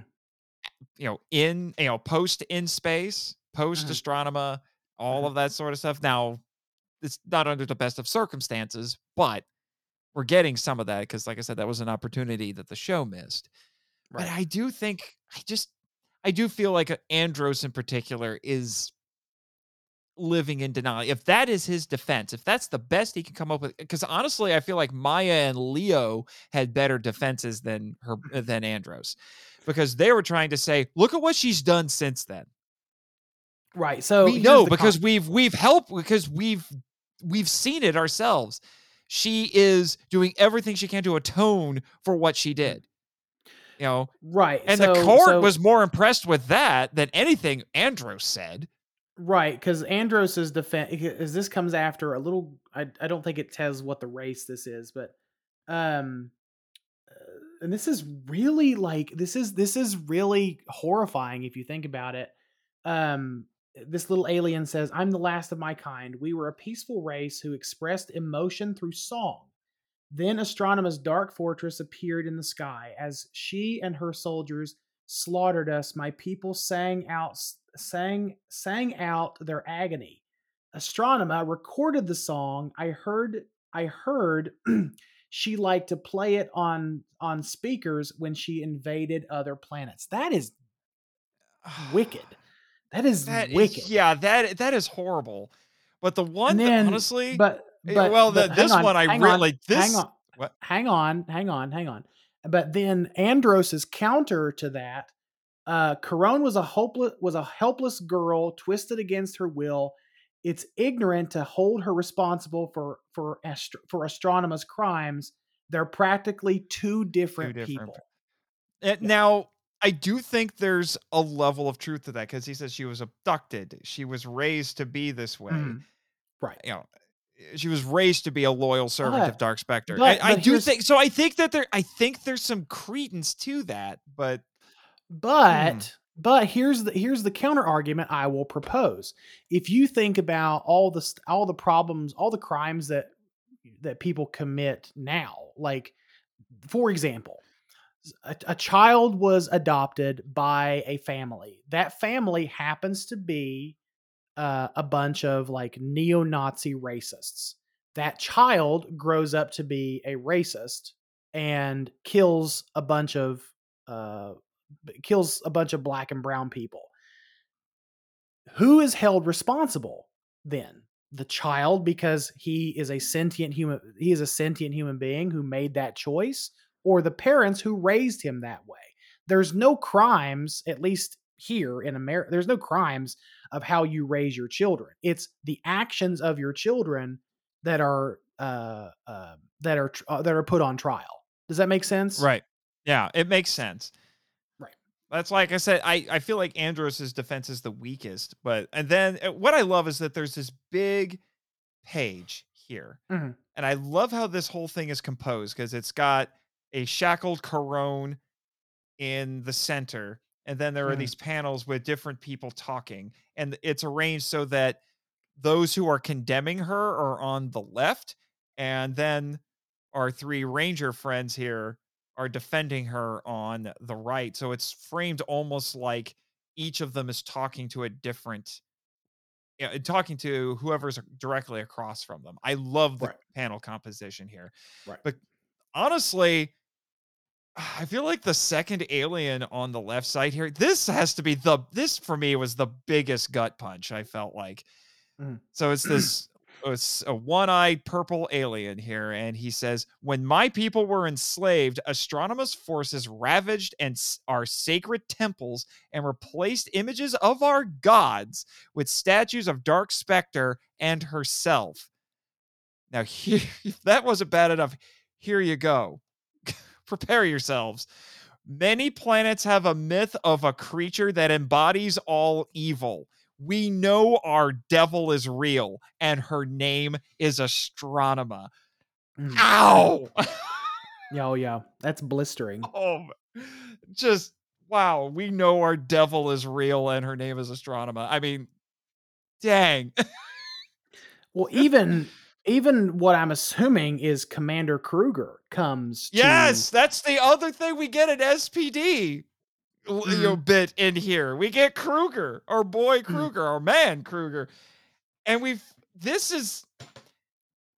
you know, in, you know, post in space, post mm-hmm. Astronema, all mm-hmm. of that sort of stuff. Now, it's not under the best of circumstances, but we're getting some of that because, like I said, that was an opportunity that the show missed. Right. But I do think I just. I do feel like Andros in particular is living in denial. If that is his defense, if that's the best he can come up with, because honestly, I feel like Maya and Leo had better defenses than her, than Andros, because they were trying to say, look at what she's done since then. Right. So we know because con- we've, we've helped because we've, we've seen it ourselves. She is doing everything she can to atone for what she did. You know, right. And so, the court so, was more impressed with that than anything Andros said. Right. Because Andros's defense is this comes after a little. I, I don't think it tells what the race this is, but um, and this is really like this is this is really horrifying if you think about it. Um, this little alien says, "I'm the last of my kind. We were a peaceful race who expressed emotion through song. Then Astronema's dark fortress appeared in the sky. As she and her soldiers slaughtered us, my people sang out sang sang out their agony. Astronema recorded the song. I heard I heard she liked to play it on on speakers when she invaded other planets." That is wicked. That is that wicked. Is, yeah, that that is horrible. But the one then, that honestly but But, well, the, but this on, one I really on, this hang on, what? hang on, hang on, hang on. But then Andros's counter to that, uh, Corone was a hopeless was a helpless girl twisted against her will. It's ignorant to hold her responsible for for astro- for Astronema's crimes. They're practically two different, two different. people. And yeah. Now, I do think there's a level of truth to that because he says she was abducted. She was raised to be this way, mm. right? You know. She was raised to be a loyal servant but, of Dark Spectre. But, I, but I do think so. I think that there, I think there's some credence to that, but, but, hmm. but here's the, here's the counter argument I will propose. If you think about all the, all the problems, all the crimes that, that people commit now, like for example, a, a child was adopted by a family. That family happens to be Uh, a bunch of like neo-Nazi racists. That child grows up to be a racist and kills a bunch of uh, kills a bunch of black and brown people. Who is held responsible then? The child, because he is a sentient human. He is a sentient human being who made that choice, or the parents who raised him that way. There's no crimes, at least here in America. There's no crimes of how you raise your children. It's the actions of your children that are uh, uh, that are uh, that are put on trial. Does that make sense? Right. Yeah, it makes sense. Right. That's like I said. I, I feel like Andros's defense is the weakest. But and then what I love is that there's this big page here, mm-hmm. and I love how this whole thing is composed because it's got a shackled Corone in the center. And then there are mm. these panels with different people talking, and it's arranged so that those who are condemning her are on the left. And then our three Ranger friends here are defending her on the right. So it's framed almost like each of them is talking to a different you know, talking to whoever's directly across from them. I love the right. panel composition here. Right. But honestly, I feel like the second alien on the left side here, this has to be the, this for me was the biggest gut punch I felt like. Mm. So it's this, it's a one-eyed purple alien here. And he says, when my people were enslaved, astronomers' forces ravaged and s- our sacred temples and replaced images of our gods with statues of Dark Spectre and herself. Now, here, if that wasn't bad enough, here you go. Prepare yourselves. Many planets have a myth of a creature that embodies all evil. We know our devil is real, and her name is Astronema. Mm. Ow! Yo, yo, that's blistering. Oh, just, wow. We know our devil is real, and her name is Astronema. I mean, dang. Well, even... Even what I'm assuming is Commander Kruger comes. Yes, to... that's the other thing we get an S P D mm. little bit in here. We get Kruger, our boy Kruger, mm. our man Kruger, and we've. This is.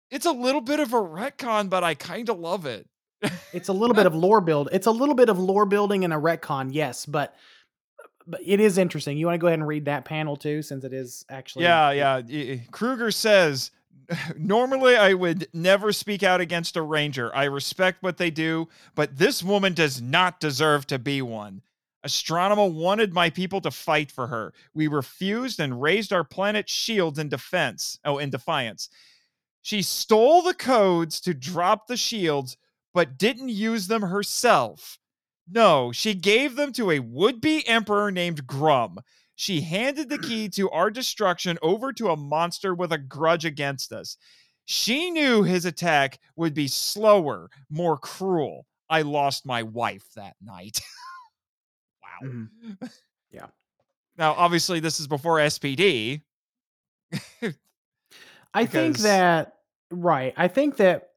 It's a little bit of a retcon, but I kind of love it. It's a little bit of lore build. It's a little bit of lore building and a retcon, yes, but. But it is interesting. You want to go ahead and read that panel too, since it is actually. Yeah, yeah. Kruger says. Normally, I would never speak out against a ranger. I respect what they do, but this woman does not deserve to be one. Astronema wanted my people to fight for her. We refused and raised our planet's shields in defense. Oh, in defiance. She stole the codes to drop the shields, but didn't use them herself. No, she gave them to a would-be emperor named Grum. She handed the key to our destruction over to a monster with a grudge against us. She knew his attack would be slower, more cruel. I lost my wife that night. Wow. Mm-hmm. Yeah. Now, obviously, this is before S P D. because... I think that, right. I think that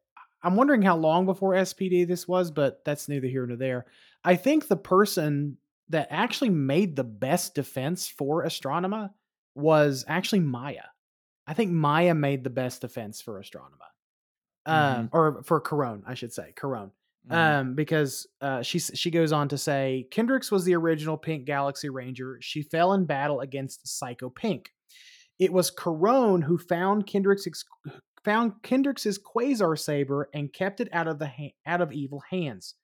I'm wondering how long before S P D this was, but that's neither here nor there. I think the person that actually made the best defense for Astronema was actually Maya. I think Maya made the best defense for Astronema. Mm-hmm. Um, or for Corone, I should say. Corone. Mm-hmm. Um, because uh, she, she goes on to say, Kendrix was the original Pink Galaxy Ranger. She fell in battle against Psycho Pink. It was Corone who found Kendrix ex- found Kendrix's Quasar Saber and kept it out of the ha- out of evil hands.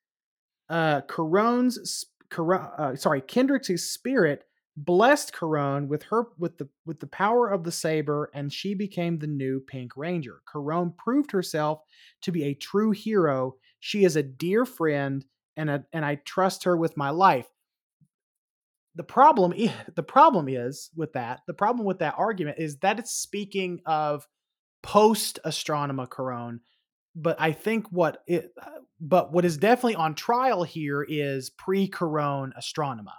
Uh, Corone's sp- Uh, sorry, Kendrix's spirit blessed Corone with her with the with the power of the saber, and she became the new Pink Ranger. Corone proved herself to be a true hero. She is a dear friend, and a, and I trust her with my life. The problem, is, the problem is with that. The problem with that argument is that it's speaking of post Astronema Corone. But I think what it, but what is definitely on trial here is pre-Corone Astronema.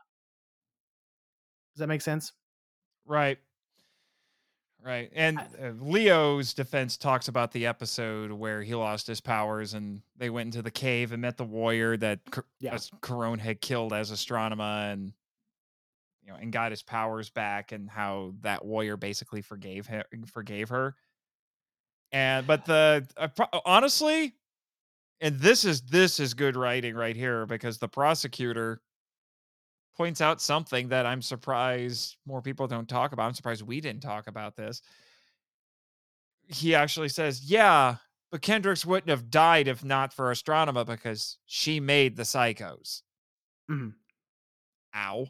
Does that make sense? Right. Right. And I, uh, Leo's defense talks about the episode where he lost his powers and they went into the cave and met the warrior that yeah. Corone had killed as Astronema and, you know, and got his powers back, and how that warrior basically forgave him, forgave her. And, but the, uh, pro- honestly, and this is, this is good writing right here, because the prosecutor points out something that I'm surprised more people don't talk about. I'm surprised we didn't talk about this. He actually says, yeah, but Kendrix wouldn't have died if not for Astronema, because she made the psychos. Mm-hmm. Ow.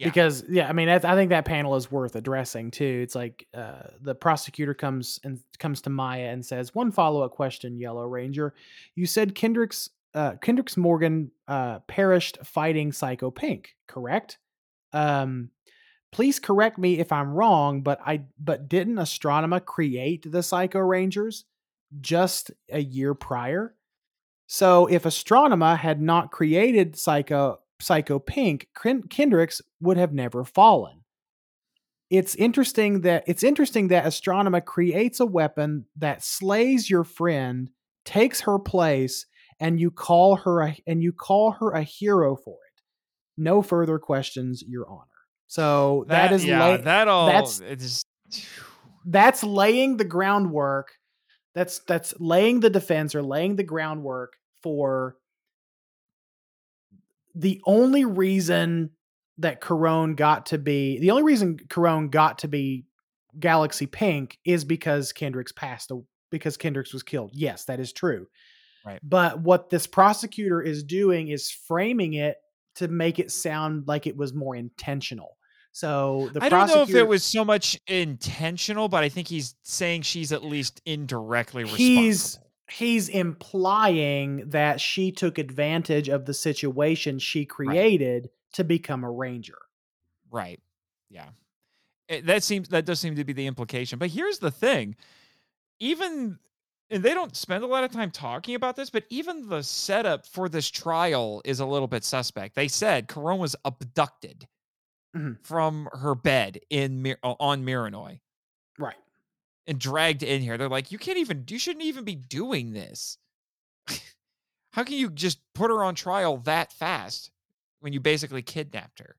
Yeah. Because, yeah, I mean, I, th- I think that panel is worth addressing, too. It's like uh, the prosecutor comes and comes to Maya and says, one follow-up question, Yellow Ranger. You said Kendrix, uh, Kendrix Morgan uh, perished fighting Psycho Pink, correct? Um, please correct me if I'm wrong, but I but didn't Astronema create the Psycho Rangers just a year prior? So if Astronema had not created Psycho... Psycho Pink, Kendrix would have never fallen. It's interesting that it's interesting that Astronema creates a weapon that slays your friend, takes her place, and you call her a, and you call her a hero for it. No further questions, Your Honor. So that, that is yeah, lay- that all that's it's that's laying the groundwork. That's that's laying the defense or laying the groundwork for the only reason that Corone got to be the only reason Corone got to be Galaxy Pink is because Kendricks passed because Kendricks was killed. Yes, that is true. Right. But what this prosecutor is doing is framing it to make it sound like it was more intentional. So the I don't know if it was so much intentional, but I think he's saying she's at least indirectly responsible. He's he's implying that she took advantage of the situation she created right. to become a ranger. Right. Yeah. It, that seems that does seem to be the implication. But here's the thing. Even and they don't spend a lot of time talking about this, but even the setup for this trial is a little bit suspect. They said Corone was abducted mm-hmm. from her bed in on Miranoi. Right. And dragged in here. They're like, you can't even, you shouldn't even be doing this. How can you just put her on trial that fast when you basically kidnapped her?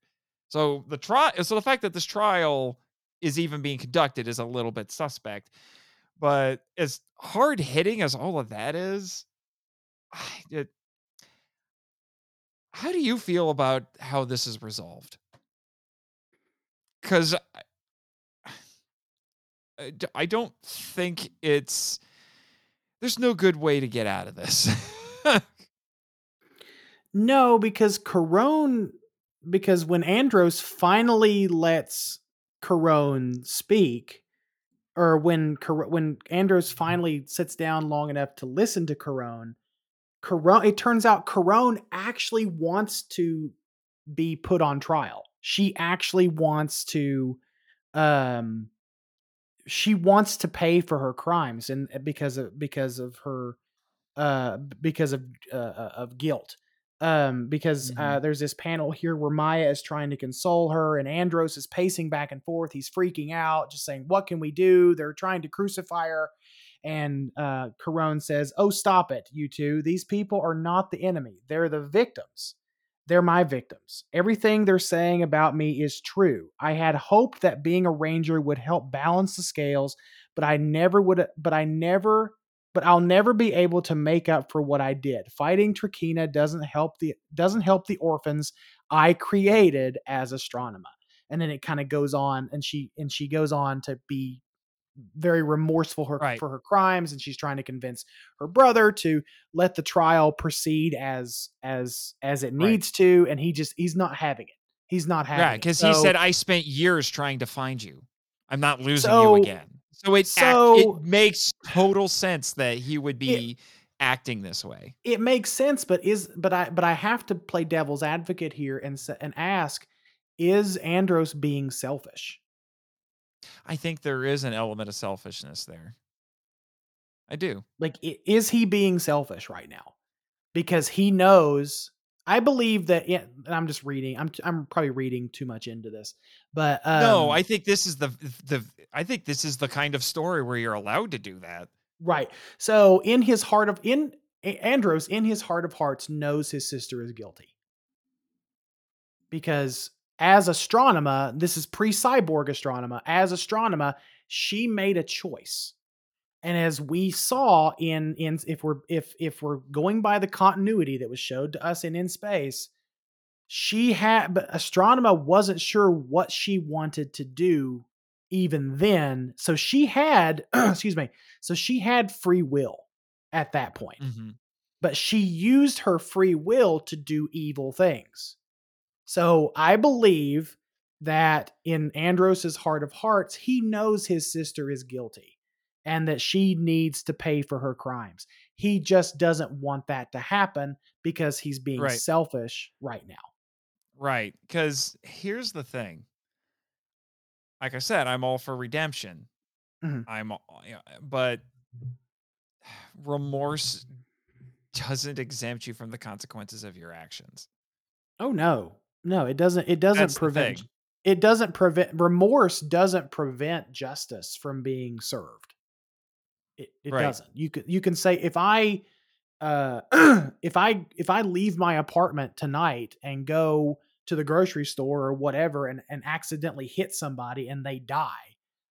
So the trial, so the fact that this trial is even being conducted is a little bit suspect. But as hard hitting as all of that is, it, how do you feel about how this is resolved? Because I, I don't think it's there's no good way to get out of this. No, because Corone, because when Andros finally lets Corone speak. Or when when Andros finally sits down long enough to listen to Corone, Corone, it turns out Corone actually wants to be put on trial. She actually wants to, um, she wants to pay for her crimes, and because of because of her, uh, because of uh, of guilt. Um, because mm-hmm. uh, there's this panel here where Maya is trying to console her and Andros is pacing back and forth. He's freaking out, just saying, what can we do? They're trying to crucify her. And uh, Corone says, oh, stop it, you two. These people are not the enemy. They're the victims. They're my victims. Everything they're saying about me is true. I had hoped that being a ranger would help balance the scales, but I never would, but I never... But I'll never be able to make up for what I did. Fighting Trakina doesn't help the doesn't help the orphans I created as Astronema. And then it kind of goes on, and she and she goes on to be very remorseful her, right. for her crimes, and she's trying to convince her brother to let the trial proceed as as as it needs right. to, and he just he's not having it. He's not having yeah, it. Yeah, because so, he said, "I spent years trying to find you. I'm not losing so, you again." So it so, act, it makes total sense that he would be it, acting this way. It makes sense, but is but I but I have to play devil's advocate here and and ask: is Andros being selfish? I think there is an element of selfishness there. I do. Like, is he being selfish right now? Because he knows. I believe that, yeah, and I'm just reading. I'm I'm probably reading too much into this, but um, no, I think this is the the I think this is the kind of story where you're allowed to do that, right? So in his heart of in Andros, in his heart of hearts, knows his sister is guilty because as Astronema, this is pre-cyborg Astronema. As Astronema, she made a choice. And as we saw in, in if we're if if we're going by the continuity that was showed to us in In Space, she had but Astronema wasn't sure what she wanted to do even then. So she had excuse me. So she had free will at that point. Mm-hmm. But she used her free will to do evil things. So I believe that in Andros's heart of hearts, he knows his sister is guilty. And that she needs to pay for her crimes. He just doesn't want that to happen because he's being right. selfish right now. Right. Because here's the thing. Like I said, I'm all for redemption. Mm-hmm. I'm, all, you know, but remorse doesn't exempt you from the consequences of your actions. Oh no, no, it doesn't. It doesn't That's prevent. It doesn't prevent. Remorse doesn't prevent justice from being served. It, it right. doesn't. You can you can say if I, uh, if I if I leave my apartment tonight and go to the grocery store or whatever and, and accidentally hit somebody and they die.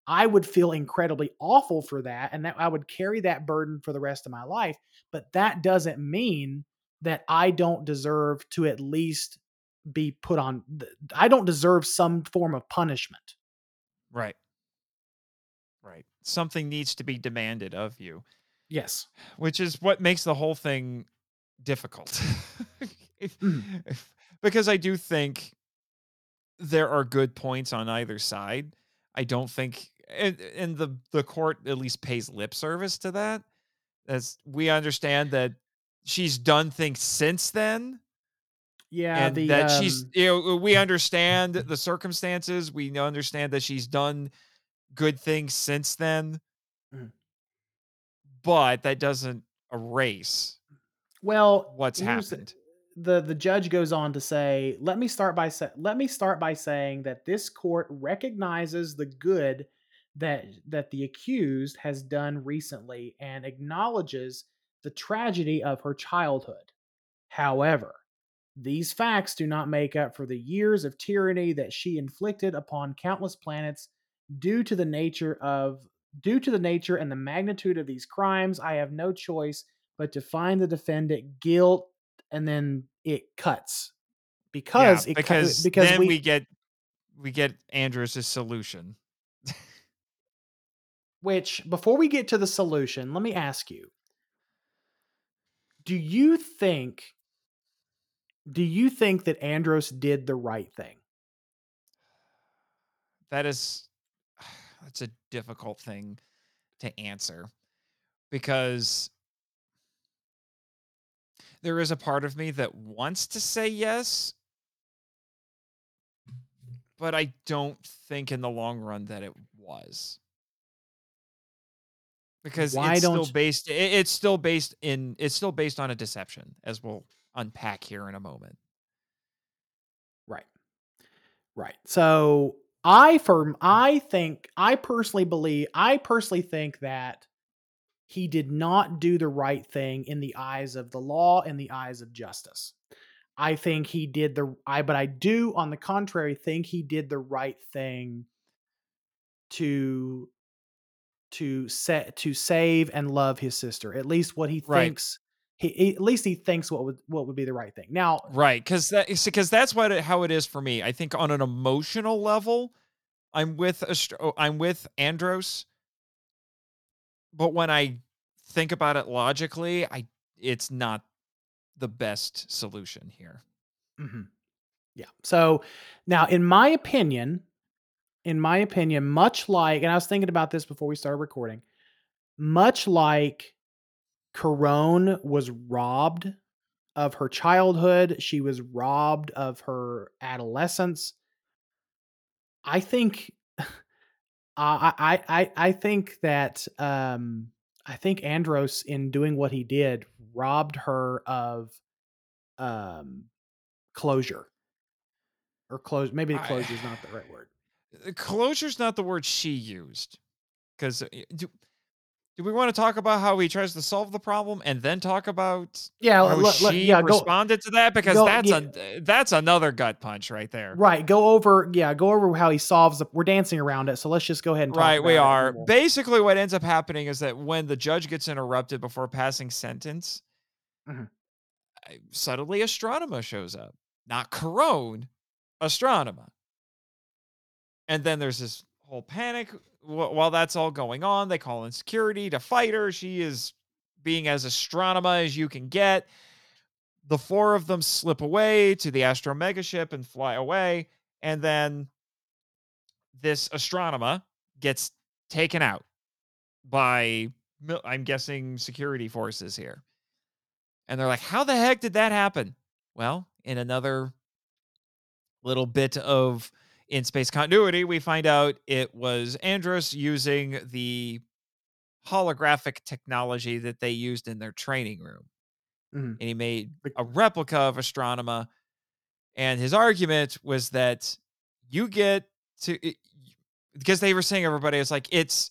I would feel incredibly awful for that, and that I would carry that burden for the rest of my life. But that doesn't mean that I don't deserve to at least be put on. I don't deserve some form of punishment. Right. Right. Something needs to be demanded of you. Yes. Which is what makes the whole thing difficult. if, mm. if, because I do think there are good points on either side. I don't think, and, and the, the court at least pays lip service to that. As we understand that she's done things since then. Yeah. And the, that um, she's, you know, we understand the circumstances. We understand that she's done good things since then, mm. but that doesn't erase well what's happened. The, the judge goes on to say, let me start by sa- let me start by saying that this court recognizes the good that that the accused has done recently and acknowledges the tragedy of her childhood. However, these facts do not make up for the years of tyranny that she inflicted upon countless planets. Due to the nature of due to the nature and the magnitude of these crimes, I have no choice but to find the defendant guilt. And then it cuts because yeah, it because, cu- because then we, we get we get Andrew's solution. Which, before we get to the solution, let me ask you: Do you think? Do you think that Andros did the right thing? That is, that's a difficult thing to answer because there is a part of me that wants to say yes, but I don't think in the long run that it was. Because Why it's don't still based it, it's still based in it's still based on a deception, as we'll unpack here in a moment. Right. Right. So I firm I think I personally believe I personally think that he did not do the right thing in the eyes of the law, in the eyes of justice. I think he did the, I, but I do, on the contrary, think he did the right thing to, to set, to save and love his sister. At least what he right. thinks, he, at least he thinks what would, what would be the right thing now. Right. Cause that is, cause that's what, how it is for me. I think on an emotional level, I'm with, Astro, I'm with Andros. But when I think about it logically, I it's not the best solution here. Mm-hmm. Yeah. So now, in my opinion, in my opinion, much like, and I was thinking about this before we started recording, much like Corone was robbed of her childhood, she was robbed of her adolescence. I think. Uh, I, I, I think that um, I think Andros, in doing what he did, robbed her of um, closure or close. Maybe closure is not the right word. Closure is not the word she used. Because do, do we want to talk about how he tries to solve the problem and then talk about yeah, how let, she let, yeah, responded go, to that? Because go, that's yeah. a that's another gut punch right there. Right. Go over. Yeah. Go over how he solves it. We're dancing around it, so let's just go ahead and talk right. About we are it. Basically what ends up happening is that when the judge gets interrupted before passing sentence, mm-hmm. suddenly Astronema shows up, not Corone, Astronema, and then there's this whole panic. While that's all going on, they call in security to fight her. She is being as Astronema as you can get. The four of them slip away to the Astro Mega ship and fly away. And then this Astronema gets taken out by, I'm guessing, security forces here. And they're like, how the heck did that happen? Well, in another little bit of in space continuity, we find out it was Andros using the holographic technology that they used in their training room. Mm-hmm. And he made a replica of Astronema. And his argument was that you get to, it, because they were saying everybody, it's like, it's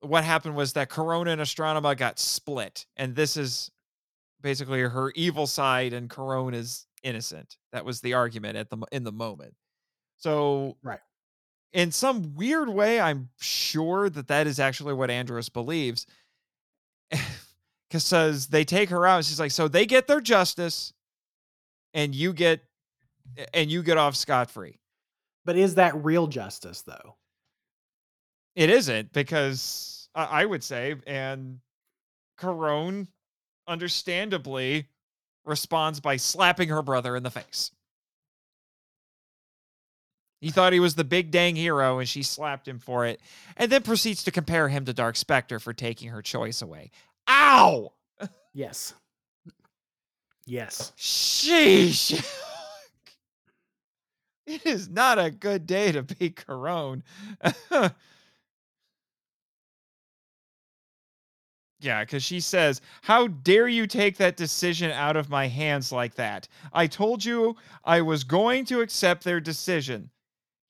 what happened was that Corona and Astronema got split. And this is basically her evil side, and Corona is innocent. That was the argument at the in the moment. So right. In some weird way, I'm sure that that is actually what Andrus believes. Because they take her out, and she's like, so they get their justice, and you get and you get off scot-free. But is that real justice, though? It isn't, because uh, I would say, and Corone, understandably, responds by slapping her brother in the face. He thought he was the big dang hero, and she slapped him for it, and then proceeds to compare him to Dark Spectre for taking her choice away. Ow! Yes. Yes. Sheesh! It is not a good day to be Corone. Yeah, because she says, how dare you take that decision out of my hands like that? I told you I was going to accept their decision.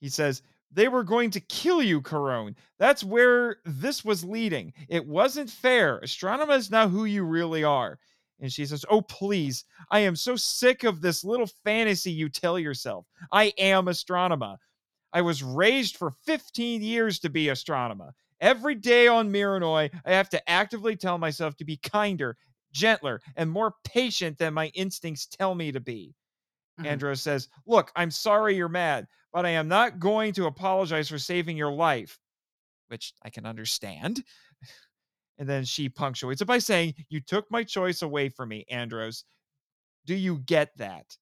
He says, they were going to kill you, Corone. That's where this was leading. It wasn't fair. Astronema is now who you really are. And she says, oh, please. I am so sick of this little fantasy you tell yourself. I am Astronema. I was raised for fifteen years to be Astronema. Every day on Miranoi, I have to actively tell myself to be kinder, gentler, and more patient than my instincts tell me to be. Mm-hmm. Andros says, look, I'm sorry you're mad, but I am not going to apologize for saving your life, which I can understand. And then she punctuates it by saying, you took my choice away from me, Andros. Do you get that?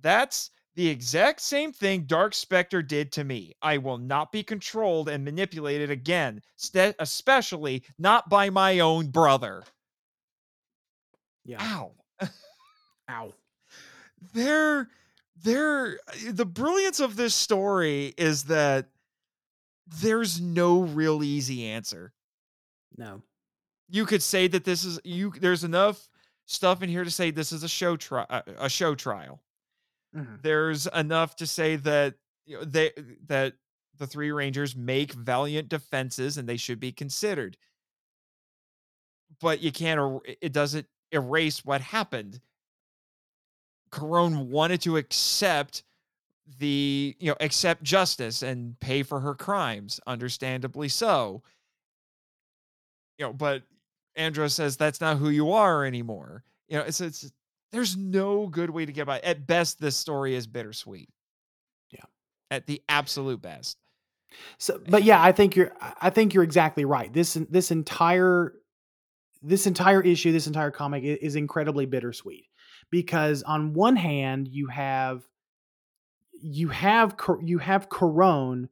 That's the exact same thing Dark Spectre did to me. I will not be controlled and manipulated again, st- especially not by my own brother. Yeah. Ow. Ow. They're... There, the brilliance of this story is that there's no real easy answer. No. You could say that this is you. There's enough stuff in here to say this is a show trial, a show trial. Mm-hmm. There's enough to say that you know, they that the three Rangers make valiant defenses and they should be considered. But you can't. It doesn't erase what happened. Corone wanted to accept the, you know, accept justice and pay for her crimes, understandably so. You know, but Andros says that's not who you are anymore. You know, it's it's there's no good way to get by. At best, this story is bittersweet. Yeah, at the absolute best. So, but yeah, I think you're I think you're exactly right. This this entire this entire issue, this entire comic is incredibly bittersweet. Because on one hand, you have you have you have Corone,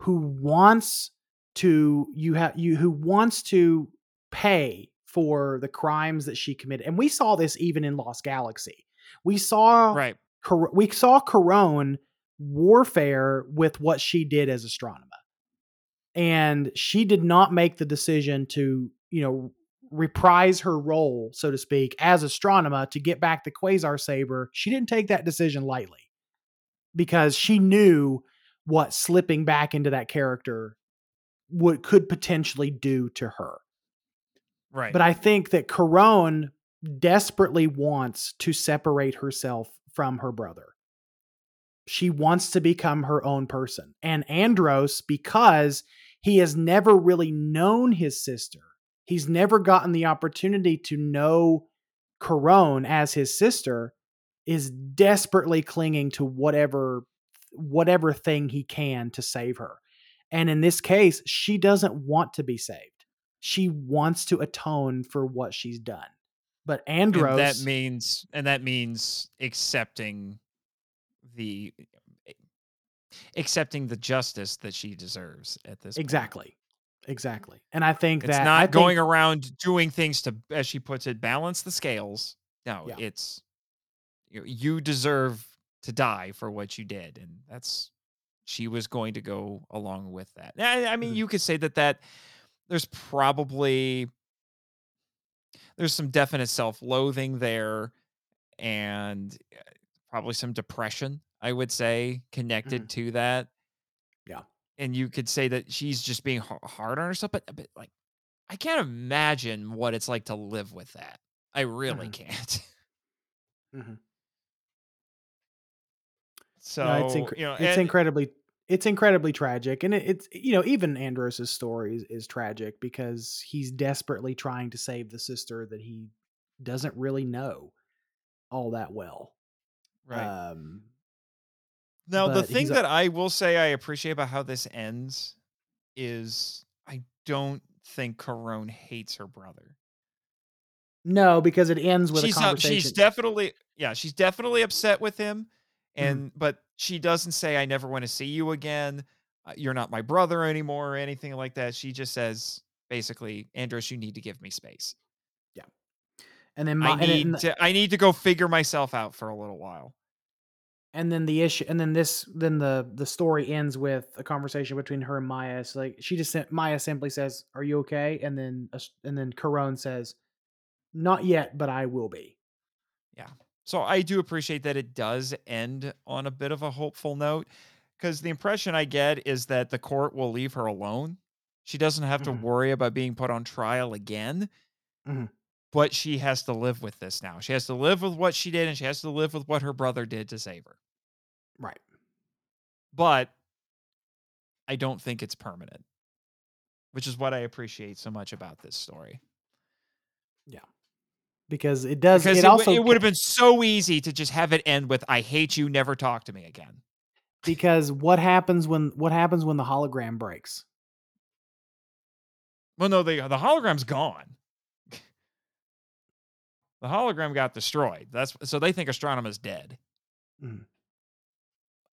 who wants to you have you who wants to pay for the crimes that she committed, and we saw this even in Lost Galaxy. We saw right. Cor- we saw Corone warfare with what she did as Astronema, and she did not make the decision to you know. reprise her role, so to speak, as Astronema to get back the Quasar Saber. She didn't take that decision lightly because she knew what slipping back into that character would could potentially do to her. Right. But I think that Corone desperately wants to separate herself from her brother. She wants to become her own person. And Andros, because he has never really known his sister, he's never gotten the opportunity to know Corone as his sister, is desperately clinging to whatever whatever thing he can to save her. And in this case, she doesn't want to be saved. She wants to atone for what she's done. But Andros... And that means, and that means accepting the accepting the justice that she deserves at this point. Exactly. Exactly. And I think it's that not I going think, around doing things to, as she puts it, balance the scales. No, yeah. It's you, you deserve to die for what you did. And that's, she was going to go along with that. I, I mean, mm-hmm. You could say that, that there's probably, there's some definite self-loathing there and probably some depression, I would say, connected mm-hmm. to that. Yeah. And you could say that she's just being hard on herself, but, but like, I can't imagine what it's like to live with that. I really mm-hmm. can't. Mm-hmm. So no, it's inc- you know, it's and, incredibly it's incredibly tragic, and it, it's you know even Andros's story is, is tragic because he's desperately trying to save the sister that he doesn't really know all that well. Right. Um, now the thing that I will say I appreciate about how this ends is I don't think Corone hates her brother. No, because it ends with she's a conversation. Not, she's definitely yeah, she's definitely upset with him, and mm-hmm. but she doesn't say I never want to see you again. Uh, you're not my brother anymore or anything like that. She just says basically, Andros, you need to give me space. Yeah. And then my, I need and then, to I need to go figure myself out for a little while. And then the issue, and then this, then the, the story ends with a conversation between her and Maya. It's like she just sent, Maya simply says, "Are you okay?" And then, and then Corone says, "Not yet, but I will be." Yeah. So I do appreciate that it does end on a bit of a hopeful note, because the impression I get is that the court will leave her alone. She doesn't have mm-hmm. to worry about being put on trial again, mm-hmm. but she has to live with this now. She has to live with what she did, and she has to live with what her brother did to save her. Right. But I don't think it's permanent, which is what I appreciate so much about this story. Yeah. Because it does. Because it, it also w- it would have been so easy to just have it end with "I hate you, never talk to me again." Because what happens when what happens when the hologram breaks? Well, no, the the hologram's gone. The hologram got destroyed. That's so they think Astronoma's dead. Mm.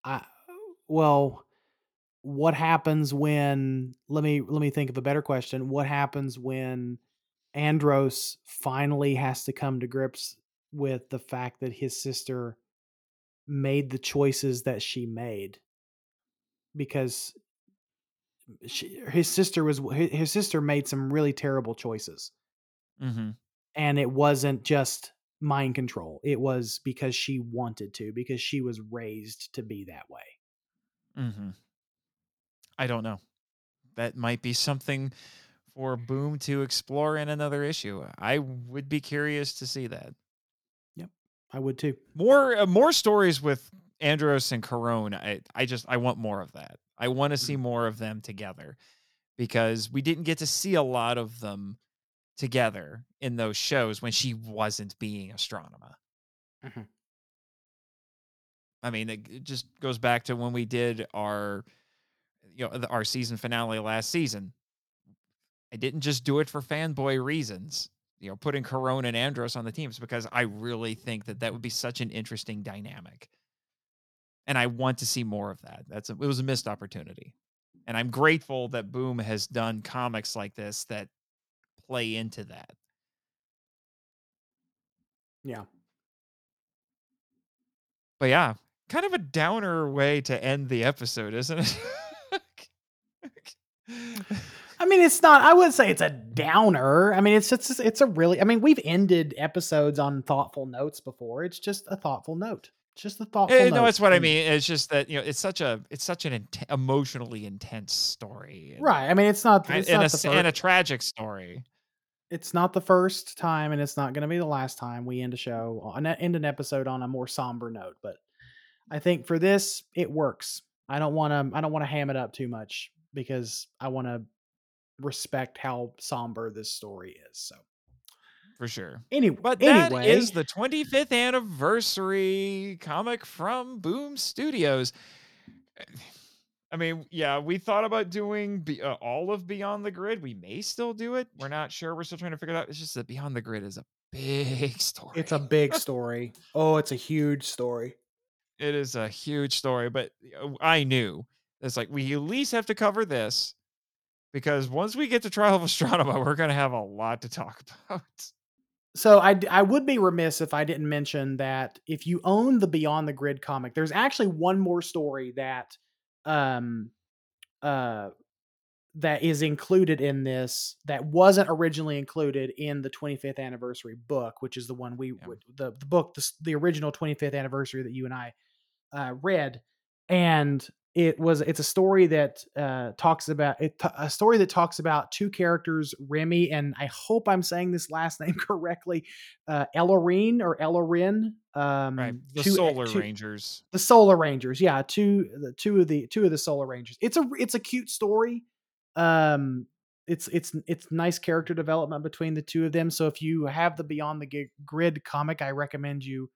I well, what happens when? Let me let me think of a better question. What happens when Andros finally has to come to grips with the fact that his sister made the choices that she made, because she, his sister was, his sister made some really terrible choices. Mm-hmm. And it wasn't just mind control. It was because she wanted to, because she was raised to be that way. Mm-hmm. I don't know. That might be something or Boom to explore in another issue. I would be curious to see that. Yep, I would too. More uh, more stories with Andros and Corone. I, I just, I want more of that. I want to see more of them together, because we didn't get to see a lot of them together in those shows when she wasn't being Astronema. Mm-hmm. I mean, it just goes back to when we did our, you know, our season finale last season. I didn't just do it for fanboy reasons, you know, putting Corone and Andros on the teams, because I really think that that would be such an interesting dynamic. And I want to see more of that. That's a, it was a missed opportunity. And I'm grateful that Boom has done comics like this that play into that. Yeah. But yeah, kind of a downer way to end the episode, isn't it? I mean, it's not, I wouldn't say it's a downer. I mean, it's just, it's a really, I mean, we've ended episodes on thoughtful notes before. It's just a thoughtful note. It's just a thoughtful it, note. No, that's what I mean. It's just that, you know, it's such a, it's such an in- emotionally intense story. And, right. I mean, it's not, it's and, not and, a, the first, and a tragic story. It's not the first time, and it's not going to be the last time we end a show, end an episode on a more somber note. But I think for this, it works. I don't want to, I don't want to ham it up too much, because I want to respect how somber this story is. So for sure. Anyway, but that anyway. is the twenty-fifth anniversary comic from Boom Studios. I mean, yeah, we thought about doing be, uh, all of Beyond the Grid. We may still do it. We're not sure. We're still trying to figure it out. It's just that Beyond the Grid is a big story. It's a big story. Oh, it's a huge story. It is a huge story, but I knew it's like, we at least have to cover this, because once we get to Trial of Astronema, we're going to have a lot to talk about. So I, I would be remiss if I didn't mention that if you own the Beyond the Grid comic, there's actually one more story that um, uh, that is included in this that wasn't originally included in the twenty-fifth anniversary book, which is the one we would, the, the book, the, the original twenty-fifth anniversary that you and I uh, read. And It was it's a story that uh, talks about it, a story that talks about two characters, Remy and I hope I'm saying this last name correctly, uh, Ellerine or Ellerin. Um, right, the two, Solar two, Rangers. The Solar Rangers, yeah, two the two of the two of the Solar Rangers. It's a it's a cute story. Um, it's it's it's nice character development between the two of them. So if you have the Beyond the Grid comic, I recommend you.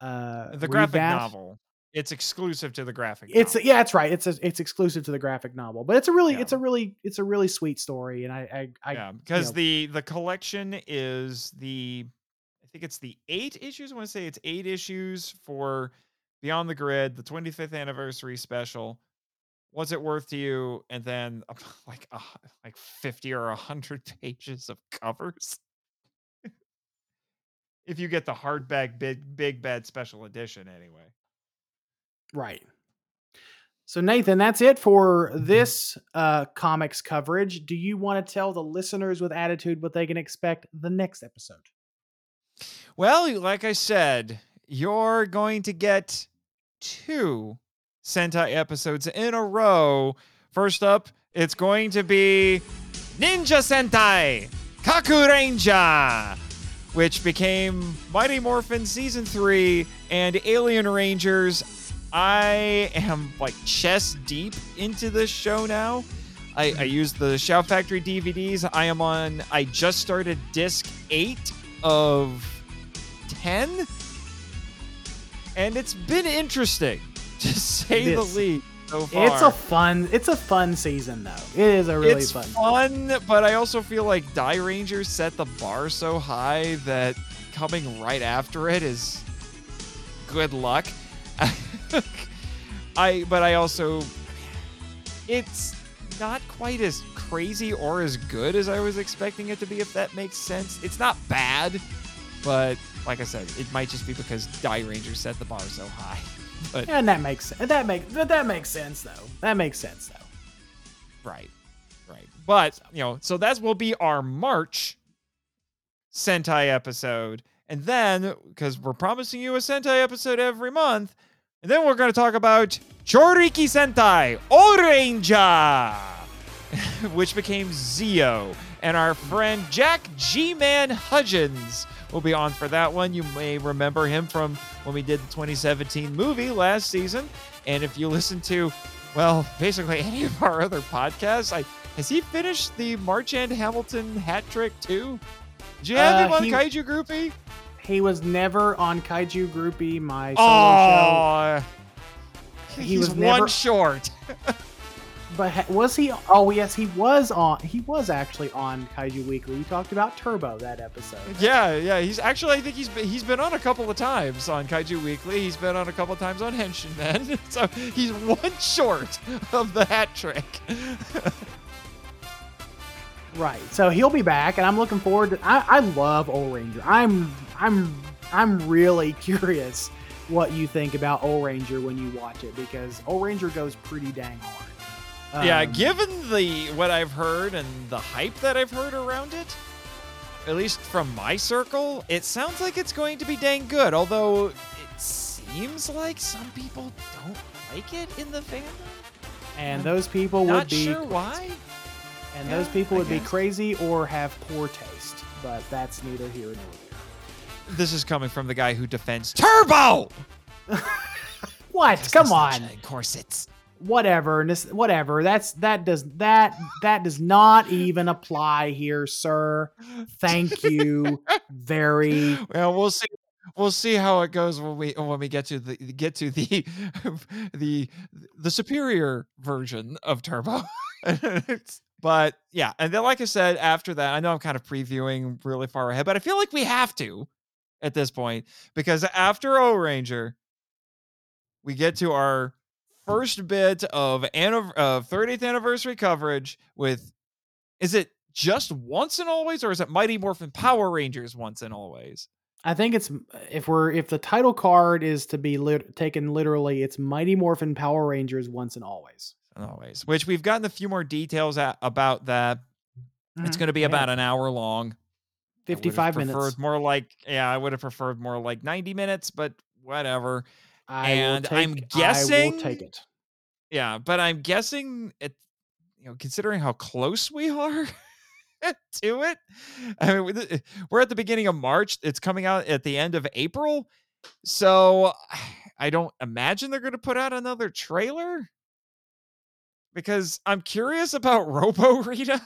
Uh, the graphic that. novel. It's exclusive to the graphic novel. It's yeah, that's right. It's a, it's exclusive to the graphic novel, but it's a really, yeah. it's a really, it's a really sweet story. And I, I, I yeah, because you know. the, the collection is the, I think it's the eight issues. I want to say it's eight issues for Beyond the Grid, the twenty-fifth anniversary special. What's it worth to you? And then like, uh, like fifty or a hundred pages of covers. If you get the hardback big, big bad special edition anyway. Right. So Nathan, that's it for this uh, comics coverage. Do you want to tell the listeners with attitude what they can expect the next episode? Well, like I said, you're going to get two Sentai episodes in a row. First up, it's going to be Ninja Sentai Kakuranger, which became Mighty Morphin Season three and Alien Rangers. I am like chest deep into this show now. I, I use the Shout Factory D V Ds. I am on, I just started disc eight of ten. And it's been interesting, to say this. the least, so far. It's a fun, it's a fun season, though. It is a really it's fun season. It's fun, but I also feel like Die Rangers set the bar so high that coming right after it is good luck. I but I also it's not quite as crazy or as good as I was expecting it to be, if that makes sense. It's not bad, but like I said, it might just be because Die Ranger set the bar so high. But and that makes sense. That makes that makes sense though. That makes sense though. Right. Right. But you know, so that will be our March Sentai episode. And then, because we're promising you a Sentai episode every month, and then we're going to talk about Choriki Sentai Oranja, which became Zeo. And our friend Jack G-Man Hudgens will be on for that one. You may remember him from when we did the twenty seventeen movie last season. And if you listen to, well, basically any of our other podcasts, I, has he finished the Marchand Hamilton hat trick too? Did you have uh, him on he, Kaiju Groupie? He was never on Kaiju Groupie, my solo oh, show. He was never, one short. But was he? Oh, yes, he was on. He was actually on Kaiju Weekly. We talked about Turbo that episode. Yeah, yeah. He's actually, I think he's been, he's been on a couple of times on Kaiju Weekly. He's been on a couple of times on Henshin Men. So he's one short of the hat trick. Right, so he'll be back, and I'm looking forward to. I, I love Oranger. I'm, I'm, I'm really curious what you think about Oranger when you watch it, because Oranger goes pretty dang hard. Um, yeah, given the what I've heard and the hype that I've heard around it, at least from my circle, it sounds like it's going to be dang good. Although it seems like some people don't like it in the fandom, and I'm those people would be not sure why. And yeah, those people would be crazy or have poor taste, but that's neither here nor there. This is coming from the guy who defends Turbo! What? Because Come on. Corsets. Whatever. Whatever. That's that does that that does not even apply here, sir. Thank you. Very well. We'll see. We'll see how it goes when we when we get to the get to the the the superior version of Turbo. But yeah, and then like I said, after that, I know I'm kind of previewing really far ahead, but I feel like we have to at this point, because after O-Ranger, we get to our first bit of anov- uh, thirtieth anniversary coverage with, is it just Once and Always, or is it Mighty Morphin Power Rangers Once and Always? I think it's, if we're if the title card is to be lit- taken literally, it's Mighty Morphin Power Rangers Once and Always. Always, which we've gotten a few more details at, about that. Mm-hmm. It's going to be about yeah. an hour long, fifty-five minutes. More like, yeah, I would have preferred more like ninety minutes, but whatever. I and take, I'm guessing I will take it. Yeah, but I'm guessing it. You know, considering how close we are to it, I mean, we're at the beginning of March. It's coming out at the end of April, so I don't imagine they're going to put out another trailer. Because I'm curious about Robo Rita.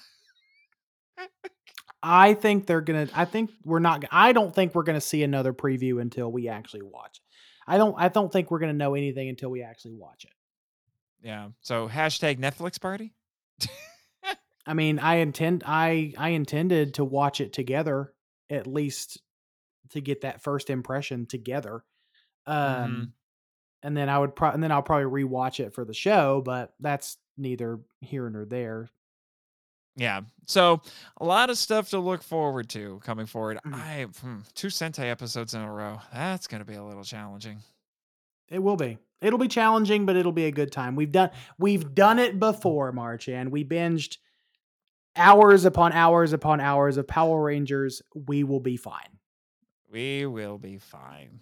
I think they're gonna. I think we're not. I don't think we're gonna see another preview until we actually watch it. I don't. I don't think we're gonna know anything until we actually watch it. Yeah. So hashtag Netflix party. I mean, I intend. I I intended to watch it together, at least to get that first impression together. Um, mm-hmm. And then I would. Pro- and then I'll probably rewatch it for the show, but that's neither here nor there. Yeah, so a lot of stuff to look forward to coming forward. I hmm, two Sentai episodes in a row. That's going to be a little challenging. It will be. It'll be challenging, but it'll be a good time. We've done we've done it before, March, and we binged hours upon hours upon hours of Power Rangers. We will be fine. We will be fine.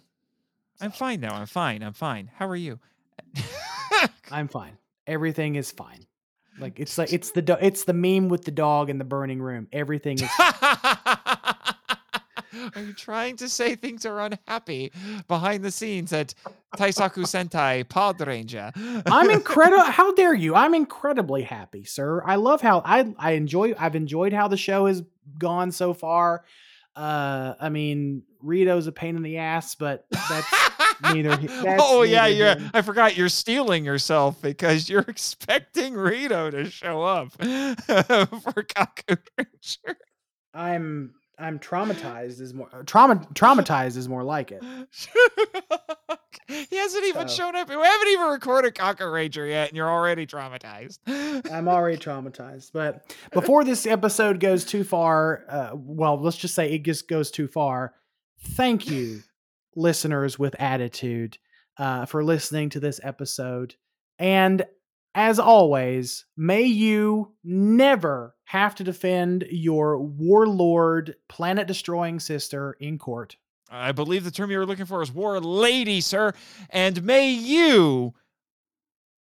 I'm fine now. I'm fine. I'm fine. How are you? I'm fine. Everything is fine. Like it's like it's the do- it's the meme with the dog in the burning room. Everything is. Are you trying to say things are unhappy behind the scenes at Taisaku Sentai Pod Ranger? I'm incredible. How dare you? I'm incredibly happy, sir. I love how I I enjoy. I've enjoyed how the show has gone so far. Uh, I mean, Rito's a pain in the ass, but that's. Neither, that's oh neither yeah, yeah. Him. I forgot you're stealing yourself because you're expecting Rito to show up for Kaiju Ranger. I'm I'm traumatized is more trauma traumatized is more like it. He hasn't even so, shown up. We haven't even recorded Kaiju Ranger yet, and you're already traumatized. I'm already traumatized. But before this episode goes too far, uh, well, let's just say it just goes too far. Thank you. Listeners with attitude uh, for listening to this episode. And as always, may you never have to defend your warlord planet destroying sister in court. I believe the term you were looking for is war lady, sir. And may you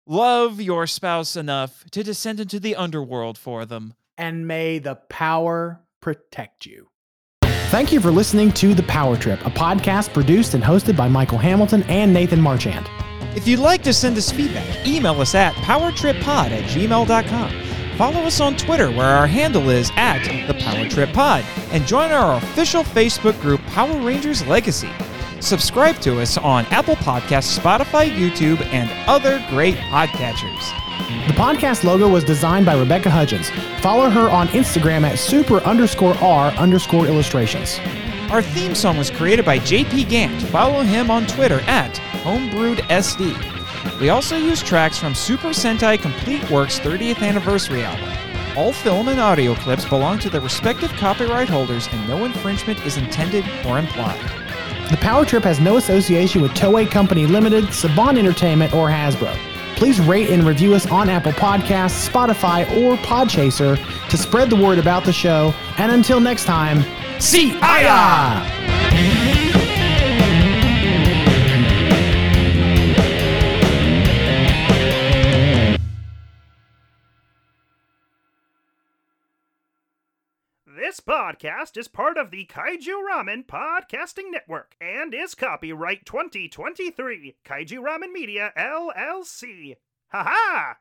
love your spouse enough to descend into the underworld for them. And may the power protect you. Thank you for listening to The Power Trip, a podcast produced and hosted by Michael Hamilton and Nathan Marchand. If you'd like to send us feedback, email us at power trip pod at gmail dot com. Follow us on Twitter, where our handle is at thepowertrippod, and join our official Facebook group, Power Rangers Legacy. Subscribe to us on Apple Podcasts, Spotify, YouTube, and other great podcatchers. The podcast logo was designed by Rebecca Hudgens. Follow her on Instagram at super underscore R underscore illustrations. Our theme song was created by J P Gant. Follow him on Twitter at homebrewed S D. We also use tracks from Super Sentai Complete Works' thirtieth anniversary album. All film and audio clips belong to their respective copyright holders and no infringement is intended or implied. The Power Trip has no association with Toei Company Limited, Saban Entertainment, or Hasbro. Please rate and review us on Apple Podcasts, Spotify, or Podchaser to spread the word about the show. And until next time, see ya! This podcast is part of the Kaiju Ramen Podcasting Network and is copyright twenty twenty-three. Kaiju Ramen Media, L L C. Ha ha!